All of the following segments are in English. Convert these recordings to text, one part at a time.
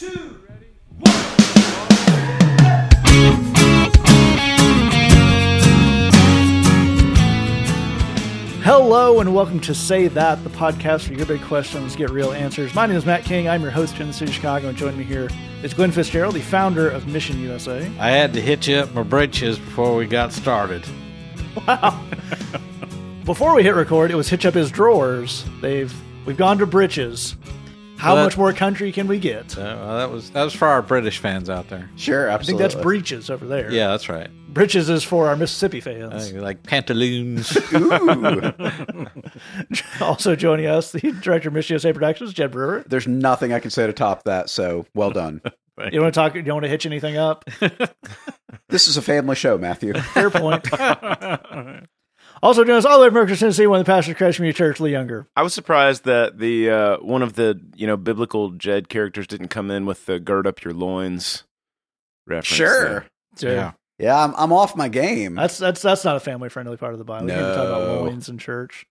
2, 1. Hello and welcome to Say That, the podcast where your big questions get real answers. My name is Matt King. I'm your host here in the city of Chicago, and joining me here is Glenn Fitzgerald, the founder of Mission USA. I had to hitch up my britches before we got started. Wow. Before we hit record, it was hitch up his drawers. We've gone to britches. How much more country can we get? Well, that was for our British fans out there. Sure, absolutely. I think that's breeches over there. Yeah, that's right. Britches is for our Mississippi fans. Like pantaloons. Ooh. Also joining us, the director of Mission USA Productions, Jed Brewer. There's nothing I can say to top that, so well done. You want to talk? You don't want to hitch anything up? This is a family show, Matthew. Fair point. Also joining us all the way from Mercer, Tennessee, one of the pastors of Christ Community Church, Lee Younger. I was surprised that the one of the biblical Jed characters didn't come in with the gird up your loins reference. Sure. Yeah, I'm off my game. That's not a family friendly part of the Bible. No. You can't talk about loins in church.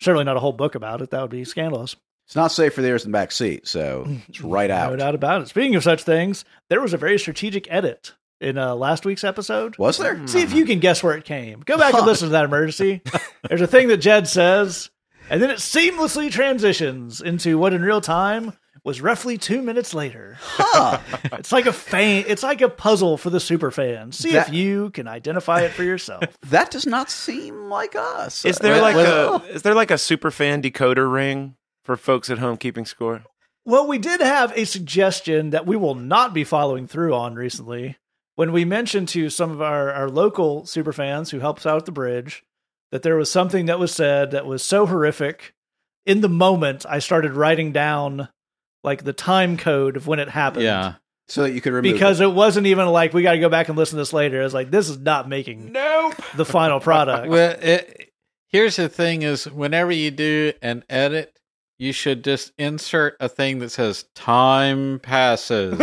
Certainly not a whole book about it. That would be scandalous. It's not safe for the ears in the back seat, so it's right out. No doubt about it. Speaking of such things, there was a very strategic edit in last week's episode. Was there? See if you can guess where it came. Go back and listen to that emergency. There's a thing that Jed says, and then it seamlessly transitions into what in real time was roughly 2 minutes later. It's like a fan. It's like a puzzle for the super fan. See if you can identify it for yourself. That does not seem like us. Is there like a super fan decoder ring for folks at home keeping score? Well, we did have a suggestion that we will not be following through on recently when we mentioned to some of our local superfans who helps out at the bridge that there was something that was said that was so horrific. In the moment, I started writing down like the time code of when it happened. Yeah. So that you could remove Because it wasn't even like, we got to go back and listen to this later. It was like, this is not making the final product. Well, here's the thing is whenever you do an edit, you should just insert a thing that says "time passes."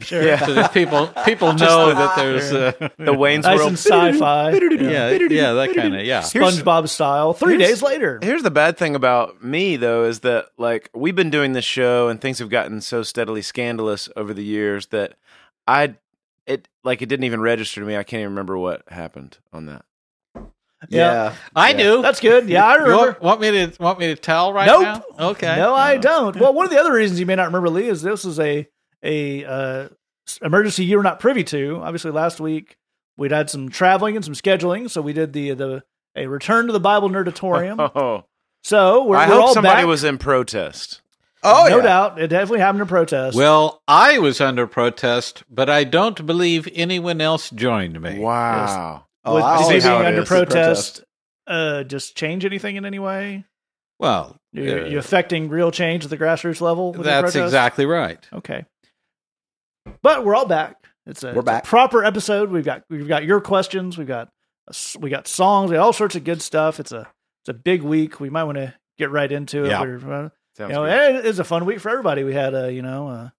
Sure. Yeah. So that people know that there's the Wayne's World sci-fi. Yeah, that kind of SpongeBob style. 3 days later. Here's the bad thing about me though is that like we've been doing this show and things have gotten so steadily scandalous over the years that it didn't even register to me. I can't even remember what happened on that. Yeah. I do. That's good. Yeah, I remember. Want me to tell now? Nope. Okay. No, I don't. Well, one of the other reasons you may not remember, Lee, is this is a emergency you were not privy to. Obviously, last week we'd had some traveling and some scheduling, so we did a return to the Bible Nerdatorium. Oh. So I hope all somebody back. Was in protest. Oh, no doubt. It definitely happened in protest. Well, I was under protest, but I don't believe anyone else joined me. Wow. Yes. Does being under protest just change anything in any way? Well, you're affecting real change at the grassroots level. That's exactly right. Okay, but we're all back. It's a proper episode. We've got your questions. We got songs. We got all sorts of good stuff. It's a big week. We might want to get right into it. Yeah. It is a fun week for everybody. We had the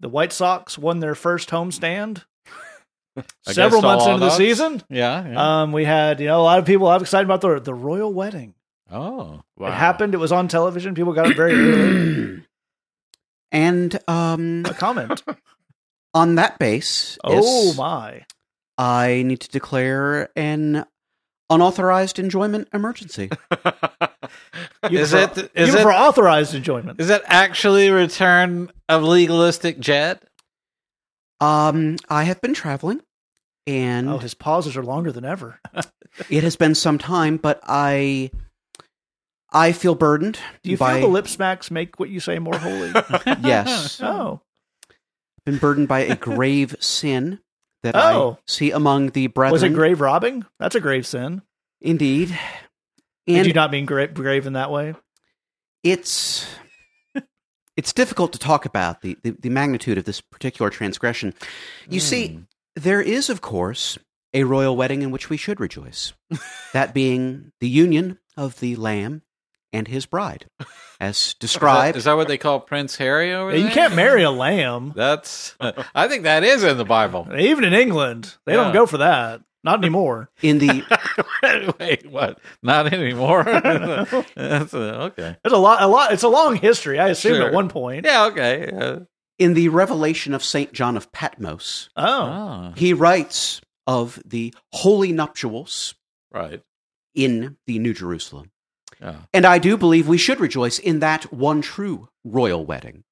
White Sox won their first home stand. Several months into the season. Yeah. We had, a lot of people excited about the royal wedding. Oh, wow. It happened. It was on television. People got it very early. And a comment. On that base. Oh, my. I need to declare an unauthorized enjoyment emergency. Is it for authorized enjoyment? Is that actually a return of legalistic Jed? I have been traveling, and his pauses are longer than ever. It has been some time, but I feel burdened. Do you feel the lip smacks make what you say more holy? Yes. Oh, been burdened by a grave sin that I see among the brethren. Was it grave robbing? That's a grave sin, indeed. And did you not mean grave in that way? It's. It's difficult to talk about the magnitude of this particular transgression. You see, there is, of course, a royal wedding in which we should rejoice, that being the union of the Lamb and his bride, as described. Is that what they call Prince Harry over there? You can't marry a lamb. I think that is in the Bible. Even in England, they don't go for that. Not anymore. Wait, what? Not anymore? That's okay. It's a long history, I assume, at one point. Yeah, okay. In the Revelation of St. John of Patmos, he writes of the holy nuptials in the New Jerusalem. Yeah. And I do believe we should rejoice in that one true royal wedding.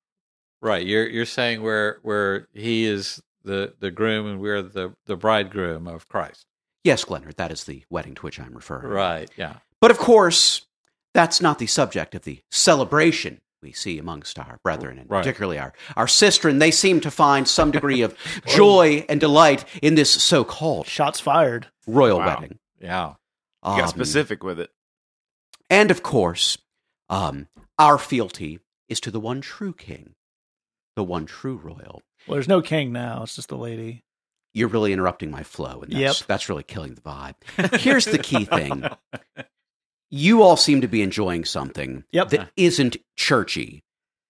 Right. You're saying where he is the groom and we're the bridegroom of Christ. Yes, Glennard, that is the wedding to which I'm referring. Right, yeah. But of course, that's not the subject of the celebration we see amongst our brethren, and particularly our sistren. They seem to find some degree of joy and delight in this so-called shots fired royal wedding. Yeah. You got specific with it. And of course, our fealty is to the one true king, the one true royal. Well, there's no king now, it's just the lady. You're really interrupting my flow, and that's really killing the vibe. Here's the key thing. You all seem to be enjoying something that isn't churchy.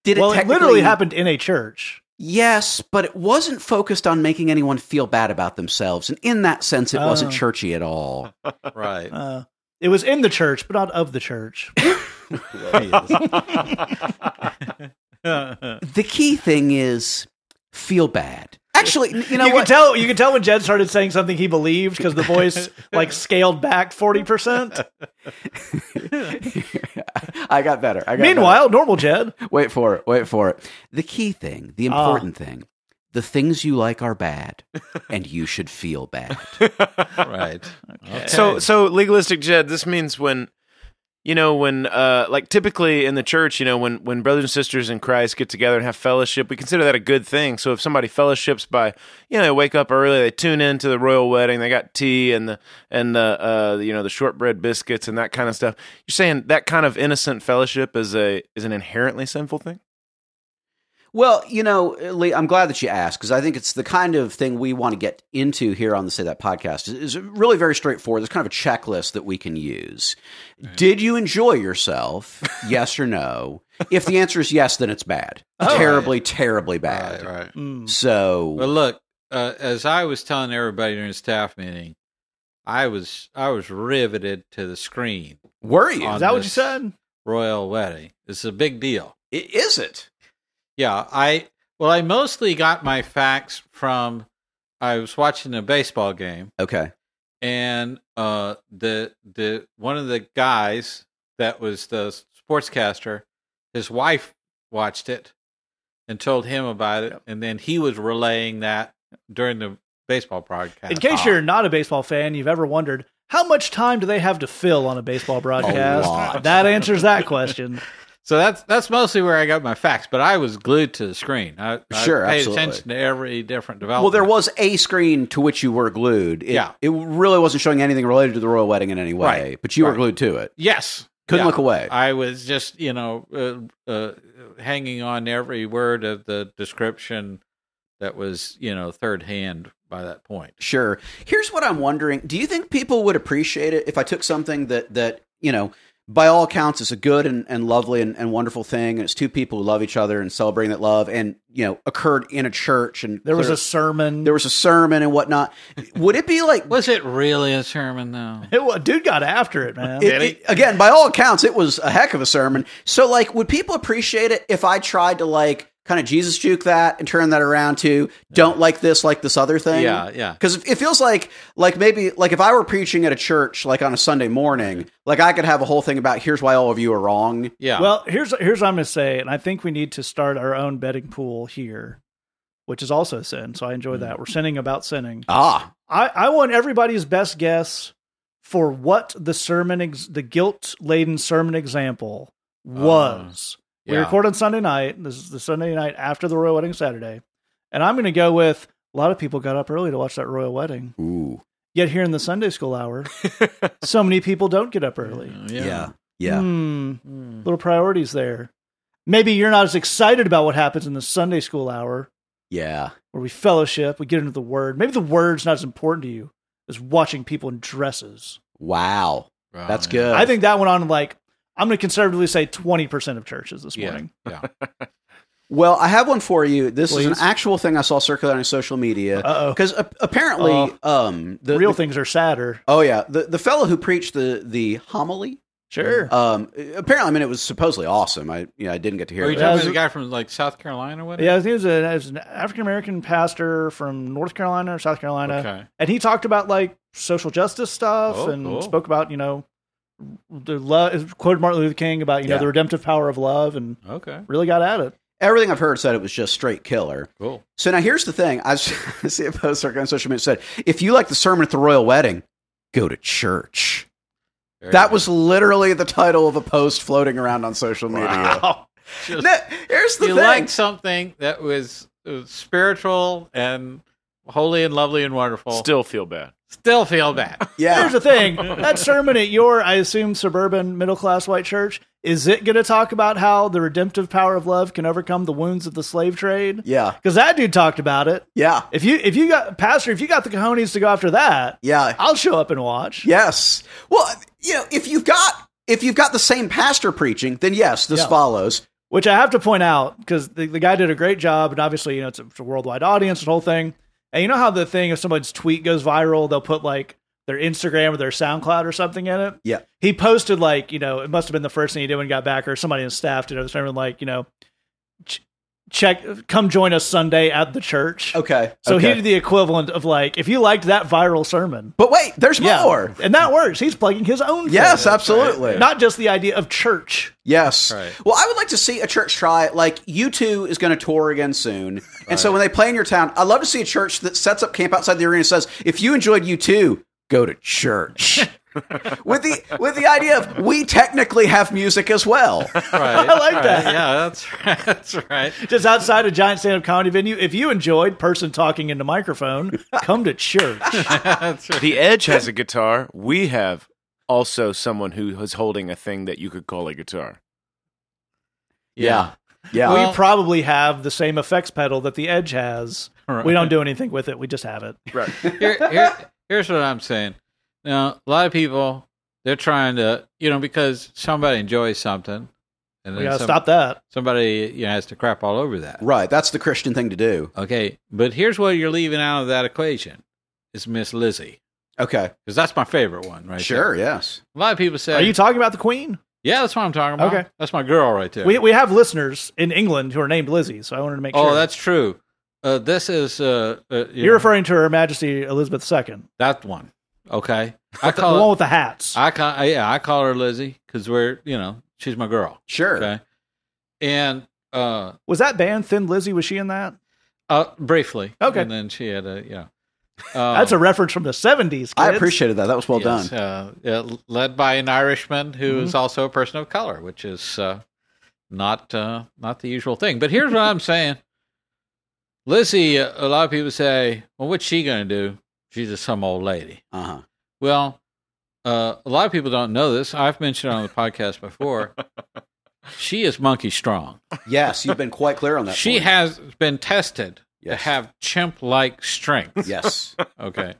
It literally happened in a church. Yes, but it wasn't focused on making anyone feel bad about themselves, and in that sense, it wasn't churchy at all. Right. It was in the church, but not of the church. The key thing is feel bad. Actually, you know, you can tell when Jed started saying something he believed because the voice like scaled back 40%. I got better. Meanwhile, normal Jed. Wait for it. The key thing, the important thing, the things you like are bad, and you should feel bad. Right. Okay. So legalistic Jed, this means when. You know, when, like, typically in the church, you know, when brothers and sisters in Christ get together and have fellowship, we consider that a good thing. So if somebody fellowships by, you know, they wake up early, they tune in to the royal wedding, they got tea and the the shortbread biscuits and that kind of stuff. You're saying that kind of innocent fellowship is an inherently sinful thing? Well, you know, Lee, I'm glad that you asked, because I think it's the kind of thing we want to get into here on the Say That podcast. It's really very straightforward. There's kind of a checklist that we can use. Mm-hmm. Did you enjoy yourself? Yes or no? If the answer is yes, then it's bad. Terribly bad. Right. Mm. So, well, look, as I was telling everybody during the staff meeting, I was riveted to the screen. Were you? Is that what you said? Royal wedding. It's a big deal. Is it? Yeah, I mostly got my facts from I was watching a baseball game. Okay. And the one of the guys that was the sportscaster, his wife watched it and told him about it, and then he was relaying that during the baseball broadcast. In case you're not a baseball fan, you've ever wondered how much time do they have to fill on a baseball broadcast? A lot. That answers that question. So that's mostly where I got my facts, but I was glued to the screen. I paid attention to every different development. Well, there was a screen to which you were glued. It really wasn't showing anything related to the royal wedding in any way, but you were glued to it. Yes. Couldn't look away. I was just, you know, hanging on every word of the description that was, you know, third hand by that point. Sure. Here's what I'm wondering. Do you think people would appreciate it if I took something that you know, by all accounts, it's a good and lovely and wonderful thing, and it's two people who love each other and celebrating that love, and, you know, occurred in a church, and there was a sermon. There was a sermon and whatnot. Would it be like? Was it really a sermon though? Dude got after it, man. Again, by all accounts, it was a heck of a sermon. So, like, would people appreciate it if I tried to like kind of Jesus juke that and turn that around to don't like this other thing? Yeah, yeah. Because it feels like maybe like if I were preaching at a church like on a Sunday morning, like I could have a whole thing about here's why all of you are wrong. Yeah. Well, here's what I'm going to say, and I think we need to start our own betting pool here, which is also sin. So I enjoy that. We're sinning about sinning. I want everybody's best guess for what the sermon, the guilt-laden sermon example was. We record on Sunday night. This is the Sunday night after the royal wedding Saturday. And I'm going to go with a lot of people got up early to watch that royal wedding. Ooh. Yet here in the Sunday school hour, so many people don't get up early. Yeah. Little priorities there. Maybe you're not as excited about what happens in the Sunday school hour. Yeah. Where we fellowship, we get into the word. Maybe the word's not as important to you as watching people in dresses. Wow. That's good. I think that went on like, I'm going to conservatively say 20% of churches this morning. Yeah. Well, I have one for you. This is an actual thing I saw circulating on social media. Uh-oh. Because apparently... The real things are sadder. Oh, yeah. The fellow who preached the homily Sure. Apparently, I mean, it was supposedly awesome. I didn't get to hear. Are you talking about a guy from like South Carolina, or whatever? Yeah, he was an African American pastor from North Carolina or South Carolina, okay. And he talked about like social justice stuff and cool. Spoke about the love. Quoted Martin Luther King about the redemptive power of love, and really got at it. Everything I've heard said it was just straight killer. Cool. So now here's the thing: I see a post on social media said, "If you like the sermon at the royal wedding, go to church." That was literally the title of a post floating around on social media. Wow. Just, now, here's the thing. You liked something that was spiritual and holy and lovely and wonderful. Still feel bad. Yeah. Here's the thing. That sermon at your, I assume, suburban middle-class white church, is it going to talk about how the redemptive power of love can overcome the wounds of the slave trade? Yeah. Because that dude talked about it. Yeah. If you got the cojones to go after that, yeah, I'll show up and watch. Yes. Well, if you've got the same pastor preaching, then yes, this follows. Which I have to point out, because the guy did a great job, and obviously, it's a worldwide audience, the whole thing. And you know how the thing, if someone's tweet goes viral, they'll put like their Instagram or their SoundCloud or something in it? Yeah. He posted it must have been the first thing he did when he got back, or somebody in his staff did it, come join us Sunday at the church. Okay. So he did the equivalent of if you liked that viral sermon. But wait, there's more. And that works. He's plugging his own. Yes, absolutely. Right. Not just the idea of church. Yes. Right. Well, I would like to see a church try, U2 is going to tour again soon. And so when they play in your town, I'd love to see a church that sets up camp outside the arena and says, if you enjoyed U2, go to church. with the idea of, we technically have music as well. Right. I like that. Yeah, that's right. Just outside a giant stand-up comedy venue, if you enjoyed person talking into microphone, come to church. That's right. The Edge has a guitar. We have also someone who is holding a thing that you could call a guitar. Yeah. Well, we probably have the same effects pedal that the Edge has. Right. We don't do anything with it. We just have it. Right. Here's what I'm saying. Now, a lot of people, they're trying to, because somebody enjoys something. And we got to stop that. Somebody has to crap all over that. Right. That's the Christian thing to do. Okay. But here's what you're leaving out of that equation is Miss Lizzie. Okay. Because that's my favorite one, right? Sure, there. Yes. A lot of people say... Are you talking about the Queen? Yeah, that's what I'm talking about. Okay. That's my girl right there. We have listeners in England who are named Lizzie, so I wanted to make sure. Oh, that's true. This is... You're referring to Her Majesty Elizabeth II. That one. Okay, I call the one with the hats. I call her Lizzie because we're she's my girl. Sure. Okay. And was that band Thin Lizzie? Was she in that? Briefly. Okay. And then she had that's a reference from the 70s. Kids. I appreciated that. That was well done. Led by an Irishman who is also a person of color, which is not the usual thing. But here's what I'm saying: Lizzie. A lot of people say, "Well, what's she going to do? She's just some old lady." Uh-huh. Well, a lot of people don't know this. I've mentioned it on the podcast before. She is monkey strong. Yes, you've been quite clear on that. She has been tested to have chimp-like strength. Yes. Okay.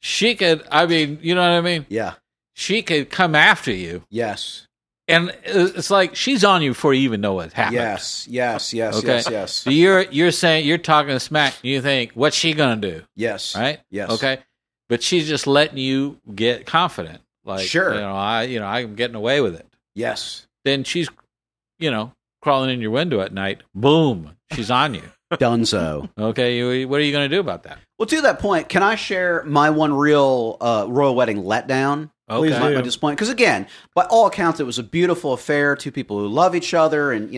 She could, you know what I mean? Yeah. She could come after you. Yes. And it's like she's on you before you even know what happened. Yes, okay? Yes. So you're saying, you're talking smack, and you think, what's she going to do? Yes. Right? Yes. Okay? But she's just letting you get confident. Like, sure. I'm getting away with it. Yes. Then she's, crawling in your window at night. Boom. She's on you. Dunzo. Okay? What are you going to do about that? Well, to that point, can I share my one real royal wedding letdown? Okay. Please not my disappointment, because again, by all accounts, it was a beautiful affair. Two people who love each other and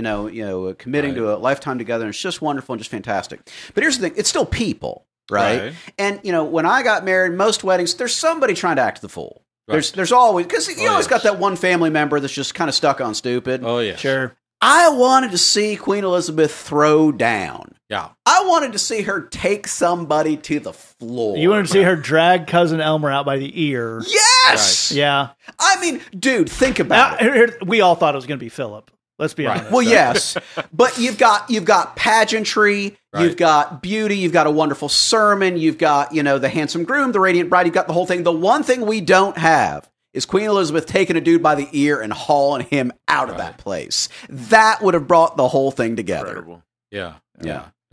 committing to a lifetime together, and it's just wonderful and just fantastic. But here's the thing: it's still people, right? And when I got married, most weddings, there's somebody trying to act the fool. Right. There's always, because you always got that one family member that's just kind of stuck on stupid. Oh yeah, sure. I wanted to see Queen Elizabeth throw down. Yeah. I wanted to see her take somebody to the floor. You wanted to see her drag Cousin Elmer out by the ear. Yes! Right. Yeah. I mean, dude, think about it. We all thought it was going to be Philip. Let's be honest. Well, yes. But you've got pageantry, you've got beauty, you've got a wonderful sermon, you've got, the handsome groom, the radiant bride, you've got the whole thing. The one thing we don't have is Queen Elizabeth taking a dude by the ear and hauling him out of that place. That would have brought the whole thing together. Incredible. Yeah.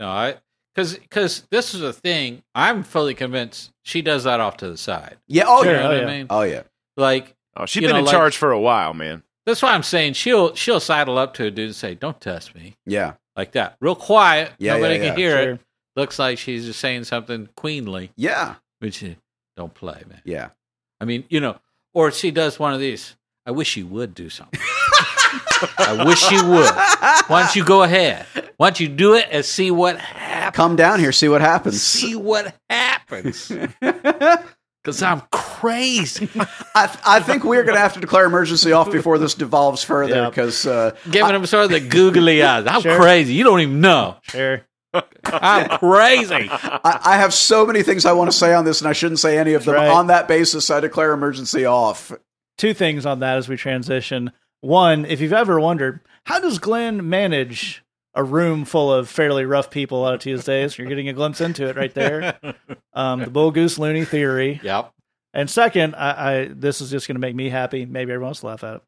No, because this is a thing, I'm fully convinced she does that off to the side. Yeah, oh sure, yeah. You know what I mean? Oh yeah. Like, Oh, she's been in charge for a while, man. That's why I'm saying she'll sidle up to a dude and say, "Don't test me." Yeah, like that, real quiet. Yeah, nobody can hear it. Looks like she's just saying something queenly. Yeah, which don't play, man. Yeah, I mean, or she does one of these. I wish you would do something. I wish you would. Why don't you go ahead? Why don't you do it and see what happens? Come down here, see what happens. See what happens. Because I'm crazy. I think we're going to have to declare emergency off before this devolves further. Because giving them sort of the googly eyes. I'm crazy. You don't even know. Sure. I'm crazy. I have so many things I want to say on this, and I shouldn't say any of them. Right. On that basis, I declare emergency off. Two things on that as we transition. One, if you've ever wondered, how does Glenn manage a room full of fairly rough people on Tuesdays? You're getting a glimpse into it right there. The Bull Goose Looney theory. Yep. And second, I this is just going to make me happy. Maybe everyone else will laugh at it.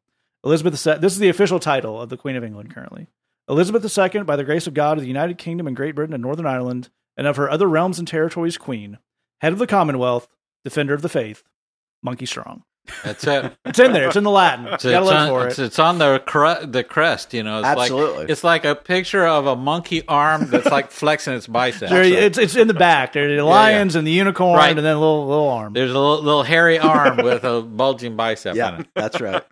Elizabeth II. This is the official title of the Queen of England currently. Elizabeth II, by the grace of God, of the United Kingdom and Great Britain and Northern Ireland, and of her other realms and territories, Queen, head of the Commonwealth, defender of the faith, monkey strong. That's it. It's in there. It's in the Latin. It's on the crest, It's absolutely. It's like a picture of a monkey arm that's like flexing its biceps. It's in the back. There are the lions and the unicorn and then a little arm. There's a little hairy arm with a bulging bicep in it. That's right.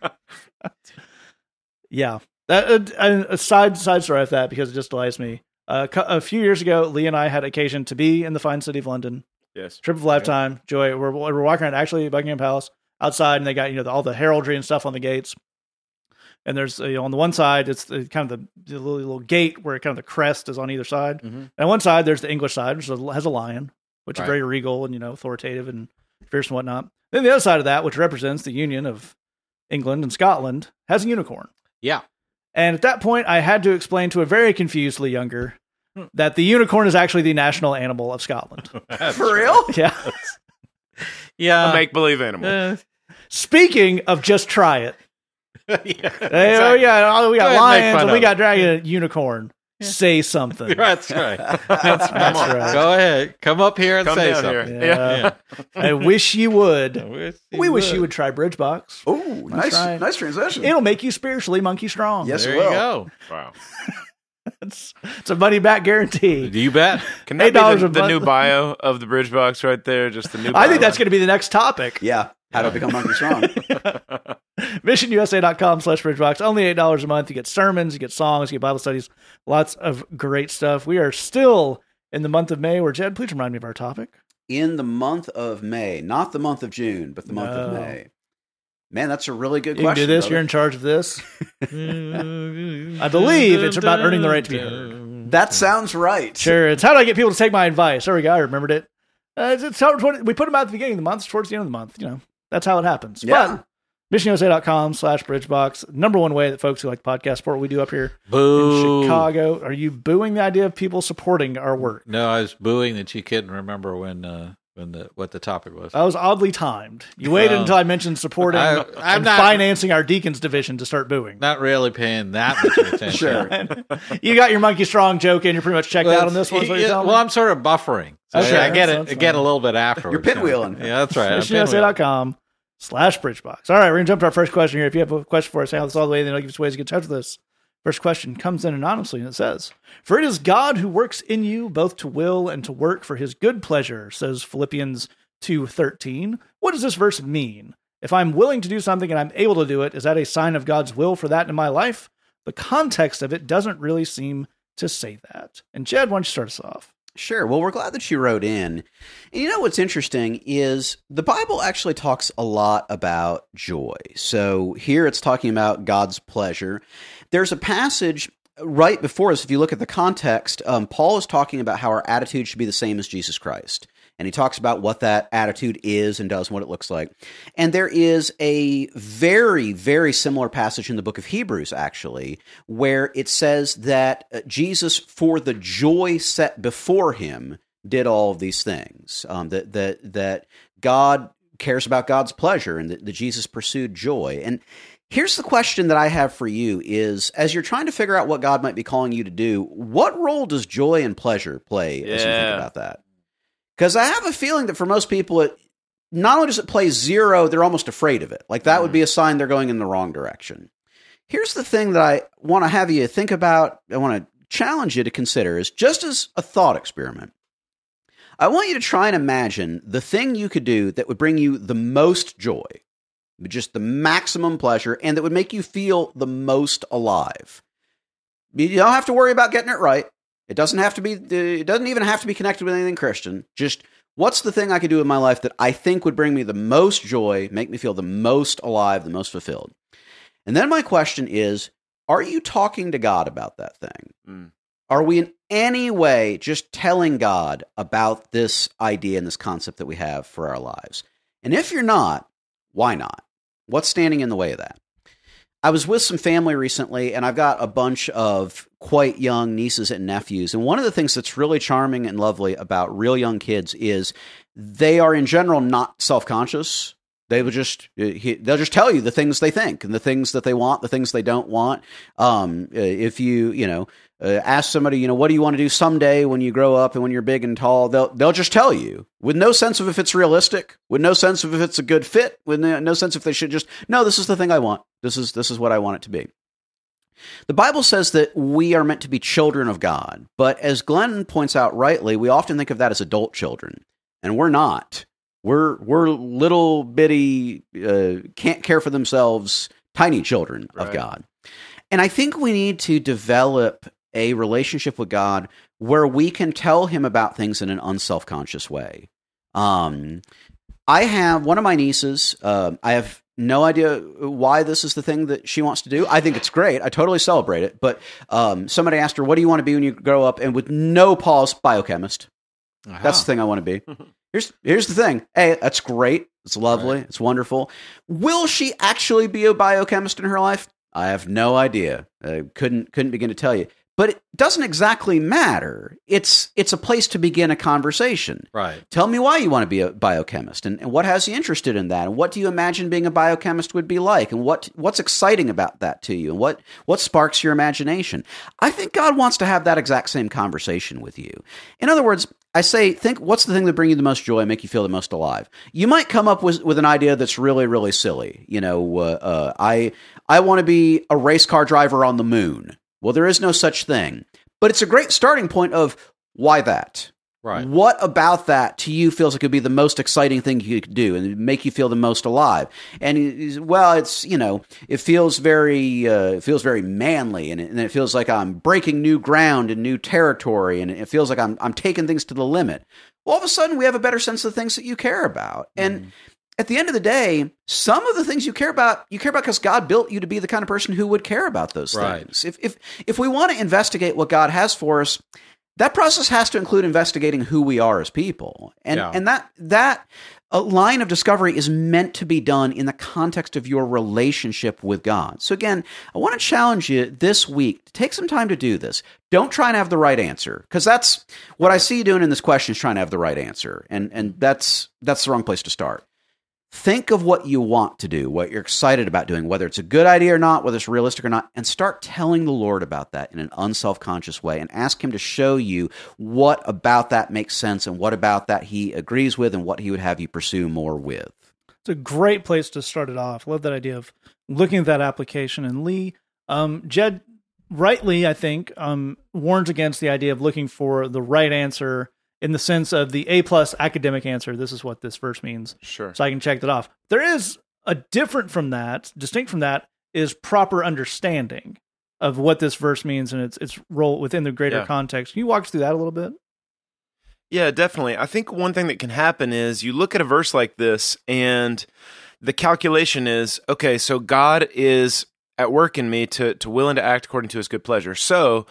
Yeah. A side story of that, because it just delights me. A few years ago, Lee and I had occasion to be in the fine city of London. Yes. Trip of a lifetime. Right. Joy. We're walking around actually Buckingham Palace. Outside, and they got all the heraldry and stuff on the gates. And there's on the one side, it's kind of the little gate where kind of the crest is on either side. Mm-hmm. And on one side, there's the English side, which has a lion, which is very regal and authoritative and fierce and whatnot. Then the other side of that, which represents the union of England and Scotland, has a unicorn. Yeah. And at that point, I had to explain to a very confused Lee Younger that the unicorn is actually the national animal of Scotland. For real? Yeah. Yeah, a make-believe animal. Speaking of just try it. Exactly. We got lions and we got dragon, unicorn. Yeah. Say something. That's right. That's right. Go ahead. Come up here and say something. Yeah. I wish you would. We wish you would try Bridge Box. Oh, nice transition. It'll make you spiritually monkey strong. Yes, there it will. You go. Wow. It's a money back guarantee. Do you bet? Can that be the new bio of the Bridge Box right there? Just the new bio. I think that's going to be the next topic. Yeah. How to become monkey strong. MissionUSA.com/Bridge Box. Only $8 a month. You get sermons, you get songs, you get Bible studies. Lots of great stuff. We are still in the month of May, where Jed, please remind me of our topic. In the month of May. Not the month of June, but the month of May. Man, that's a really good question. You do this, brother. You're in charge of this. I believe it's about earning the right to be heard. That sounds right. Sure. It's how do I get people to take my advice? There we go. I remembered it. We put them out at the beginning of the month, towards the end of the month. That's how it happens. Yeah. But missionusa.com/Bridge Box, number one way that folks who like the podcast support what we do up here in Chicago. Are you booing the idea of people supporting our work? No, I was booing that you couldn't remember what the topic was. I was oddly timed. You waited until I mentioned supporting and financing our deacons division to start booing. Not really paying that much attention. Sure. And you got your monkey strong joke in. You're pretty much checked out on this one. I'm sort of buffering. So okay, I get it. Again, a little bit afterwards. You're pinwheeling. Yeah, that's right. MissionUSA.com/Bridge Box. All right, we're going to jump to our first question here. If you have a question for us, hang on this all the way, then I'll give you ways to get in touch with us. First question comes in anonymously, and it says, "For it is God who works in you both to will and to work for his good pleasure," says Philippians 2:13. What does this verse mean? If I'm willing to do something and I'm able to do it, is that a sign of God's will for that in my life? The context of it doesn't really seem to say that. And Jed, why don't you start us off? Sure. Well, we're glad that you wrote in. And what's interesting is the Bible actually talks a lot about joy. So here it's talking about God's pleasure. There's a passage right before us, if you look at the context, Paul is talking about how our attitude should be the same as Jesus Christ. And he talks about what that attitude is and does, and what it looks like. And there is a very, very similar passage in the book of Hebrews, actually, where it says that Jesus, for the joy set before him, did all of these things, that God cares about God's pleasure and that Jesus pursued joy. And here's the question that I have for you is, as you're trying to figure out what God might be calling you to do, what role does joy and pleasure play as you think about that? Because I have a feeling that for most people, not only does it play zero, they're almost afraid of it. Like that would be a sign they're going in the wrong direction. Here's the thing that I want to have you think about, I want to challenge you to consider is just as a thought experiment. I want you to try and imagine the thing you could do that would bring you the most joy, just the maximum pleasure, and that would make you feel the most alive. You don't have to worry about getting it right. It doesn't have to be, it doesn't even have to be connected with anything Christian. Just what's the thing I could do in my life that I think would bring me the most joy, make me feel the most alive, the most fulfilled? And then my question is, are you talking to God about that thing? Mm. Are we in any way just telling God about this idea and this concept that we have for our lives? And if you're not, why not? What's standing in the way of that? I was with some family recently, and I've got a bunch of quite young nieces and nephews. And one of the things that's really charming and lovely about real young kids is they are in general not self-conscious. They will just, they'll just tell you the things they think and the things that they want, the things they don't want. If you, ask somebody, what do you want to do someday when you grow up and when you're big and tall, they'll just tell you with no sense of if it's realistic, with no sense of if it's a good fit, with no sense if they should just, no, this is the thing I want. This is what I want it to be. The Bible says that we are meant to be children of God, but as Glenn points out rightly, we often think of that as adult children, and we're not. We're little bitty, can't care for themselves, tiny children of God. And I think we need to develop a relationship with God where we can tell him about things in an unselfconscious way. I have one of my nieces, I have no idea why this is the thing that she wants to do. I think it's great. I totally celebrate it. But somebody asked her, what do you want to be when you grow up? And with no pause, biochemist. Uh-huh. That's the thing I want to be. Here's the thing. Hey, that's great. It's lovely. Right. It's wonderful. Will she actually be a biochemist in her life? I have no idea. I couldn't begin to tell you. But it doesn't exactly matter. It's a place to begin a conversation. Right. Tell me why you want to be a biochemist, and what has you interested in that, and what do you imagine being a biochemist would be like, and what's exciting about that to you, and what sparks your imagination. I think God wants to have that exact same conversation with you. In other words, I say, think what's the thing that brings you the most joy and make you feel the most alive? You might come up with an idea that's really, really silly. I want to be a race car driver on the moon. Well, there is no such thing. But it's a great starting point of why that? Right. What about that to you feels like it could be the most exciting thing you could do and make you feel the most alive? And well, it's it feels very manly, and it feels like I'm breaking new ground and new territory, and it feels like I'm taking things to the limit. Well, all of a sudden, we have a better sense of the things that you care about, and at the end of the day, some of the things you care about because God built you to be the kind of person who would care about those things. If we want to investigate what God has for us, that process has to include investigating who we are as people. And that line of discovery is meant to be done in the context of your relationship with God. So again, I want to challenge you this week to take some time to do this. Don't try and have the right answer, because that's what I see you doing in this question is trying to have the right answer. And that's the wrong place to start. Think of what you want to do, what you're excited about doing, whether it's a good idea or not, whether it's realistic or not, and start telling the Lord about that in an unselfconscious way and ask him to show you what about that makes sense and what about that he agrees with and what he would have you pursue more with. It's a great place to start it off. I love that idea of looking at that application. And Lee, Jed rightly, I think, warns against the idea of looking for the right answer in the sense of the A+ academic answer, this is what this verse means. Sure. So I can check that off. There is a different from that, distinct from that, is proper understanding of what this verse means and its role within the greater context. Can you walk us through that a little bit? Yeah, definitely. I think one thing that can happen is you look at a verse like this and the calculation is, okay, so God is at work in me to will and to act according to his good pleasure. So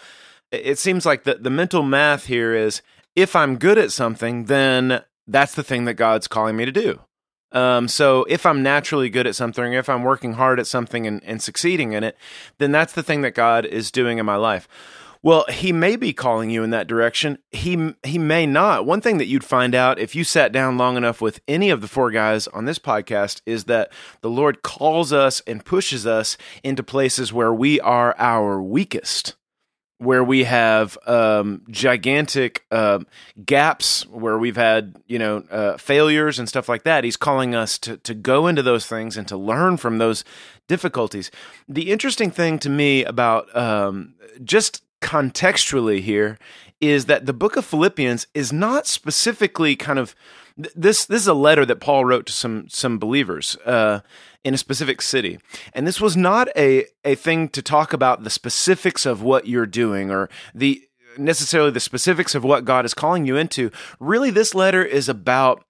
it seems like the mental math here is, if I'm good at something, then that's the thing that God's calling me to do. So if I'm naturally good at something, if I'm working hard at something and succeeding in it, then that's the thing that God is doing in my life. Well, he may be calling you in that direction. He may not. One thing that you'd find out if you sat down long enough with any of the four guys on this podcast is that the Lord calls us and pushes us into places where we are our weakest. where we have gigantic gaps, where we've had failures and stuff like that. He's calling us to go into those things and to learn from those difficulties. The interesting thing to me about just contextually here is that the book of Philippians is not specifically kind of this. This is a letter that Paul wrote to some believers in a specific city, and this was not a thing to talk about the specifics of what you're doing or necessarily the specifics of what God is calling you into. Really, this letter is about.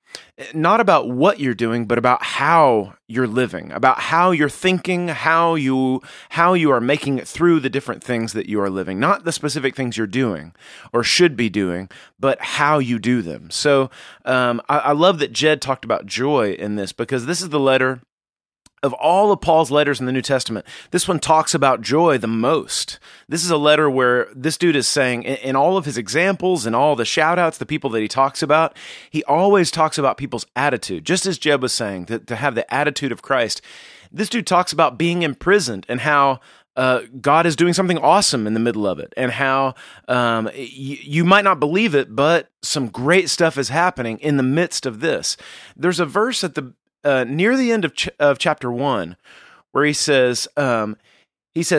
Not about what you're doing, but about how you're living, about how you're thinking, how you are making it through the different things that you are living. Not the specific things you're doing or should be doing, but how you do them. So I love that Jed talked about joy in this, because this is the letter of all of Paul's letters in the New Testament. This one talks about joy the most. This is a letter where this dude is saying, in all of his examples and all the shout-outs, the people that he talks about, he always talks about people's attitude. Just as Jeb was saying, to have the attitude of Christ, this dude talks about being imprisoned and how God is doing something awesome in the middle of it, and how you might not believe it, but some great stuff is happening in the midst of this. There's a verse at the near the end of chapter 1, where he says,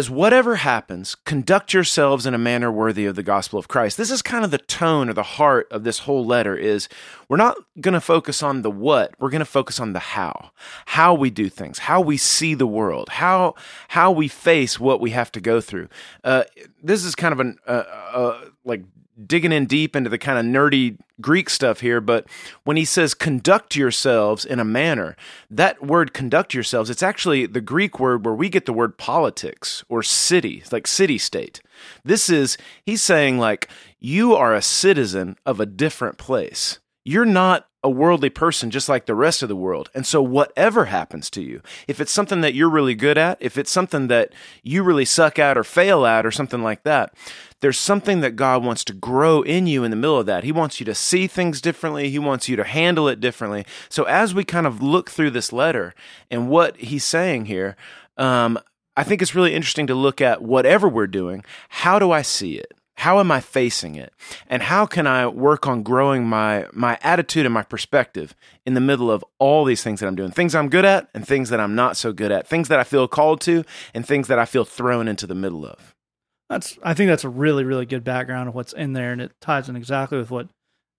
whatever happens, conduct yourselves in a manner worthy of the gospel of Christ. This is kind of the tone or the heart of this whole letter is we're not going to focus on the what, we're going to focus on the how we do things, how we see the world, how we face what we have to go through. This is kind of an like digging in deep into the kind of nerdy Greek stuff here, but when he says conduct yourselves in a manner, that word conduct yourselves, it's actually the Greek word where we get the word politics or city, like city-state. He's saying like, you are a citizen of a different place. You're not a worldly person just like the rest of the world. And so whatever happens to you, if it's something that you're really good at, if it's something that you really suck at or fail at or something like that, there's something that God wants to grow in you in the middle of that. He wants you to see things differently. He wants you to handle it differently. So as we kind of look through this letter and what he's saying here, I think it's really interesting to look at whatever we're doing, how do I see it? How am I facing it? And how can I work on growing my attitude and my perspective in the middle of all these things that I'm doing, things I'm good at and things that I'm not so good at, things that I feel called to and things that I feel thrown into the middle of? I think that's a really, really good background of what's in there, and it ties in exactly with what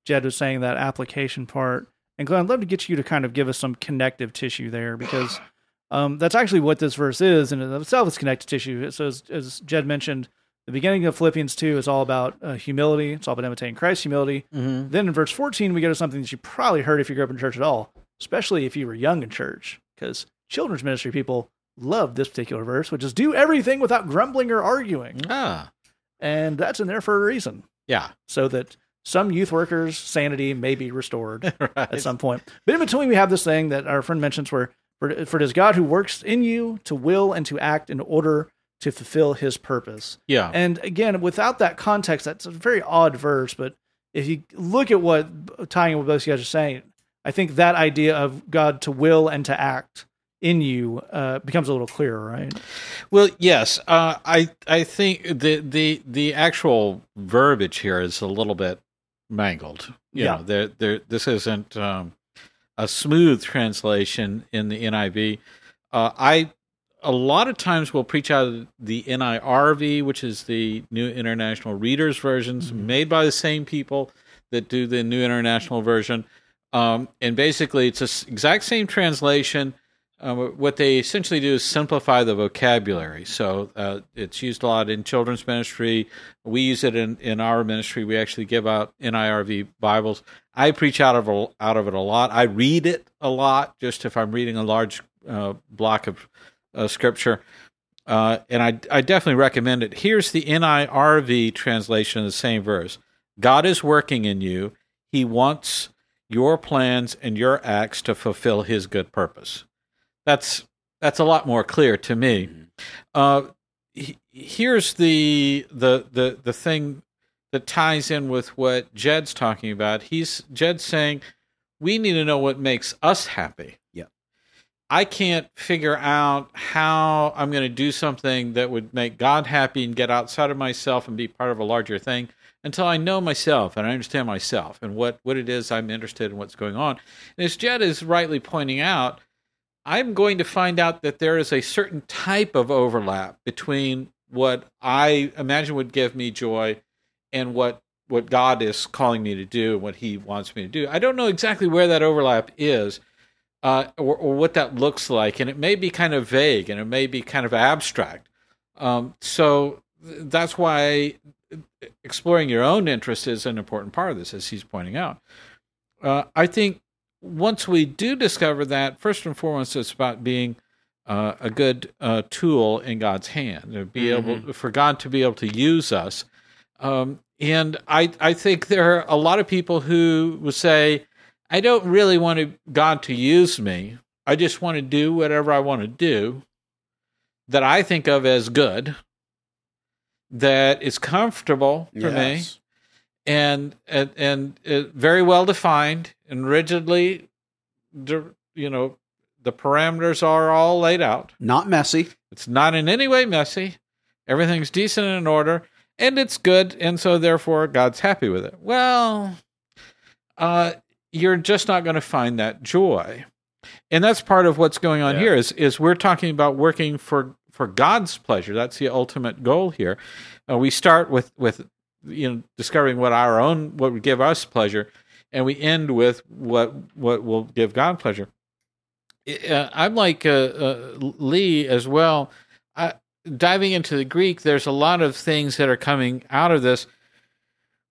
Jed was saying, that application part. And Glenn, I'd love to get you to kind of give us some connective tissue there, because that's actually what this verse is, and in itself it's connective tissue. So as Jed mentioned, the beginning of Philippians 2 is all about humility. It's all about imitating Christ's humility. Mm-hmm. Then in verse 14, we go to something that you probably heard if you grew up in church at all, especially if you were young in church, because children's ministry people love this particular verse, which is do everything without grumbling or arguing. Ah. And that's in there for a reason. Yeah. So that some youth workers' sanity may be restored right. at some point. But in between, we have this thing that our friend mentions where, for it is God who works in you to will and to act in order to fulfill his purpose. Yeah. And again, without that context, that's a very odd verse, but if you look at what tying in with both you guys are saying, I think that idea of God to will and to act in you becomes a little clearer, right? Well, yes. I think the actual verbiage here is a little bit mangled. You know, this isn't a smooth translation in the NIV. A lot of times we'll preach out of the NIRV, which is the New International Reader's versions, mm-hmm. made by the same people that do the New International Version. And basically, it's the exact same translation. What they essentially do is simplify the vocabulary. So it's used a lot in children's ministry. We use it in our ministry. We actually give out NIRV Bibles. I preach out of it a lot. I read it a lot, just if I'm reading a large block of Scripture, and I definitely recommend it. Here's the NIRV translation of the same verse. God is working in you. He wants your plans and your acts to fulfill his good purpose. That's a lot more clear to me. Mm-hmm. Here's the thing that ties in with what Jed's talking about. Jed's saying, we need to know what makes us happy. I can't figure out how I'm going to do something that would make God happy and get outside of myself and be part of a larger thing until I know myself and I understand myself and what it is I'm interested in, what's going on. And as Jed is rightly pointing out, I'm going to find out that there is a certain type of overlap between what I imagine would give me joy and what God is calling me to do and what he wants me to do. I don't know exactly where that overlap is. Or what that looks like, and it may be kind of vague, and it may be kind of abstract. So that's why exploring your own interests is an important part of this, as he's pointing out. I think once we do discover that, first and foremost, it's about being a good tool in God's hand, to be able for God to be able to use us. And I think there are a lot of people who would say, I don't really want God to use me. I just want to do whatever I want to do that I think of as good, that is comfortable for me, and very well defined and rigidly, you know, the parameters are all laid out. Not messy. It's not in any way messy. Everything's decent and in order, and it's good, and so therefore God's happy with it. Well, you're just not going to find that joy. And that's part of what's going on here is we're talking about working for God's pleasure. That's the ultimate goal here. We start with you know, discovering what would give us pleasure, and we end with what will give God pleasure. I'm like Lee as well. Diving into the Greek, there's a lot of things that are coming out of this,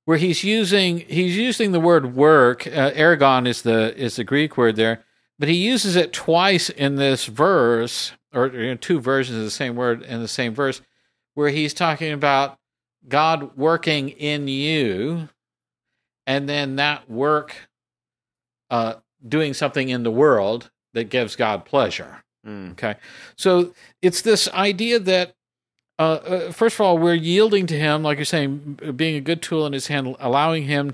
where he's using the word work. Ergon is the Greek word there, but he uses it twice in this verse, or you know, two versions of the same word in the same verse, where he's talking about God working in you, and then that work doing something in the world that gives God pleasure. Okay, so it's this idea that first of all, we're yielding to him, like you're saying, being a good tool in his hand, allowing him